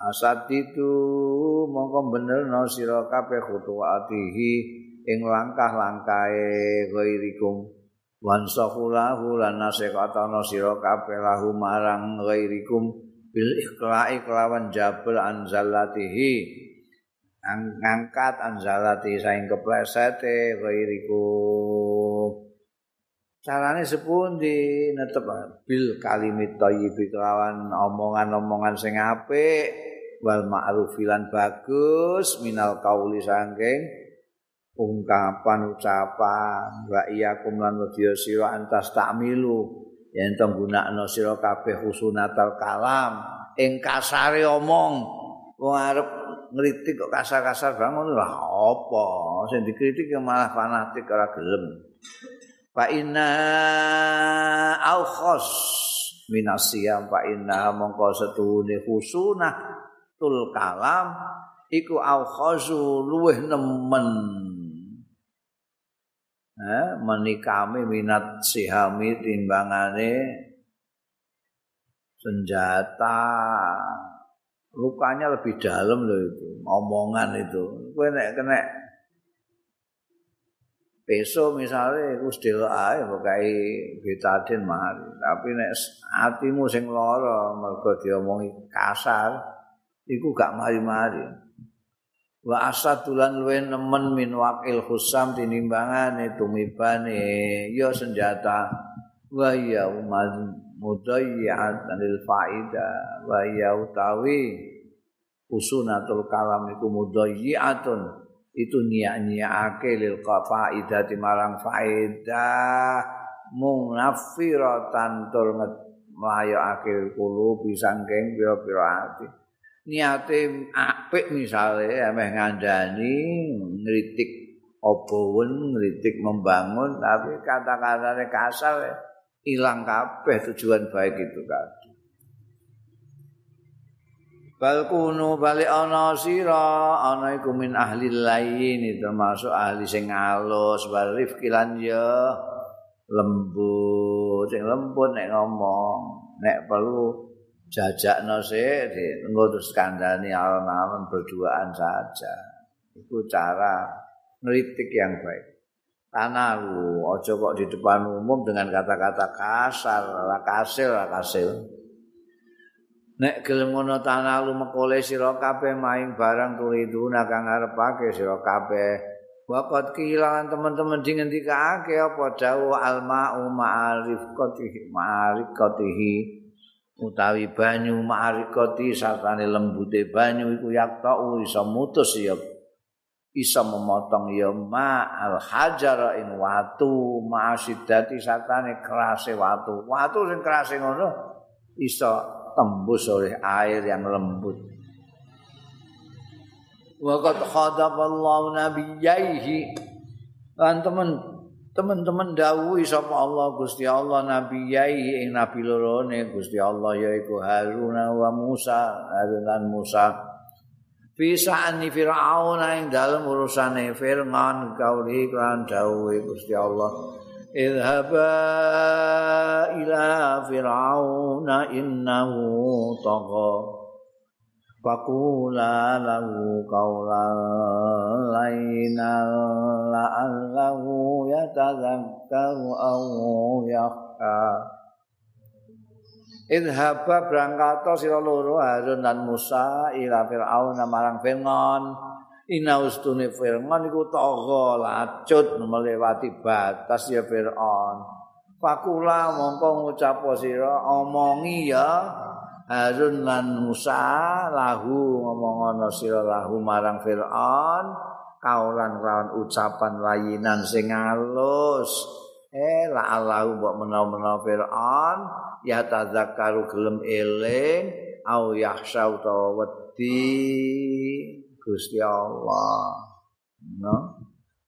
asat itu mongko benerno sira kabeh khutuwatihi ing langkah-langkahe ghairikum wan sahulahu lan nasehatana sira kabeh lahu marang ghairikum bil iqra'i kelawan jabal anzalatihi angkat anzalati saing keplesete ghairikum carane sepundi netep bil kalimit thayyib kelawan omongan-omongan sing apik wal ma'rufilan bagus minal kauli sangking ungkapan ucapan wa iyakum lan wedya sira antas takmilu yen to gunakno sira kabeh husunatal kalam ing kasare omong wong arep ngritik kok kasar-kasar bangun lah apa sing dikritik ya malah fanatik ora gelem fa inna au khos minasiyam fa inna mongko setuhune husunah tul kalam iku au khazu luweh nemen eh menikame minat sihami timbangane senjata lukanya lebih dalam loh itu omongan itu kowe nek kena peso misalnya wis delae pokoke betadin mari tapi nek atimu sing lara mergo diomongi kasar iku gak mari-mari. Wa asatulan luwih nemen min waqil husam tinimbangane tumibane ya senjata wa ya umad mudayyi'at lil faida wa ya utawi usunatul kalam iku mudayyi'atun itu niya-niyaake lil faidati marang faedah munafiratan tur nglayoake kulubi sangking pira-pira ati niate apik misalnya ameh ngandani ngritik obowen ngritik membangun tapi kata-katane kasar ilang kabeh tujuan baik itu kabeh balkunu bali ana sira ana iku min ahli lain termasuk ahli sing alus warif kilan ya lembut sing lembut nek ngomong nek perlu jajak nase, terus kandani alon-alon berduaan saja. Itu cara ngritik yang baik. Tanahu, ojo kok di depan umum dengan kata-kata kasar, lakasil, lakasil. Nek gelem ngono tanahu mekole sira kabeh maing barang turiduna kang arepake sira kabeh. Waqat kehilangan teman-teman dingendikake apa dawuh al-ma'u ma'arif qatihi ma'arif qatihi utawi banyu ma'arikoti sartane lembute banyu iku yaktau iso mutus ya iso memotong ya ma'al hajara ing watu ma'asidati sartane kerase watu watu sing kerase ngono iso tembus oleh air yang lembut wa qad khadaballahu nabiyaihi lan temen teman-teman dawuhi sapa Allah Gusti Allah nabi yai ing nabi lorone Gusti Allah yaiku Harun wa Musa Harun lan Musa pisani Firaun ing dalem urusane Firaun kauli kan dawuhi Gusti Allah idhaba ila Firaun innahu tagha faqula lahu qawlan laina la'allahu yatazakkaru aw yakhsha idhaba berangkat sira loro Harun lan Musa ila Firaun marang Firaun inna ustune Firaun iku tagha lacut melewati batas ya Firaun Fakula mongko ngucapo sira omongi ya Harun lan Musa lahu ngomong ana sira lahu marang Firaun kaulan lawan ucapan layinan sing alus eh la Allahu mbok menawa-menawa Firaun ya tazakkaru gelem eling au yahsya utawa wedi Gusti Allah no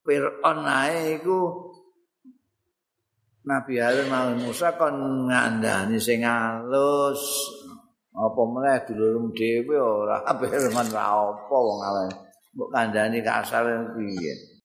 Firaun ae iku Nabi Harun lan Musa kon ngandani sing alus. Apa meneh dulurmu dhewe ora Firman ra apa wong alus. Mbok kandhani kasare piye?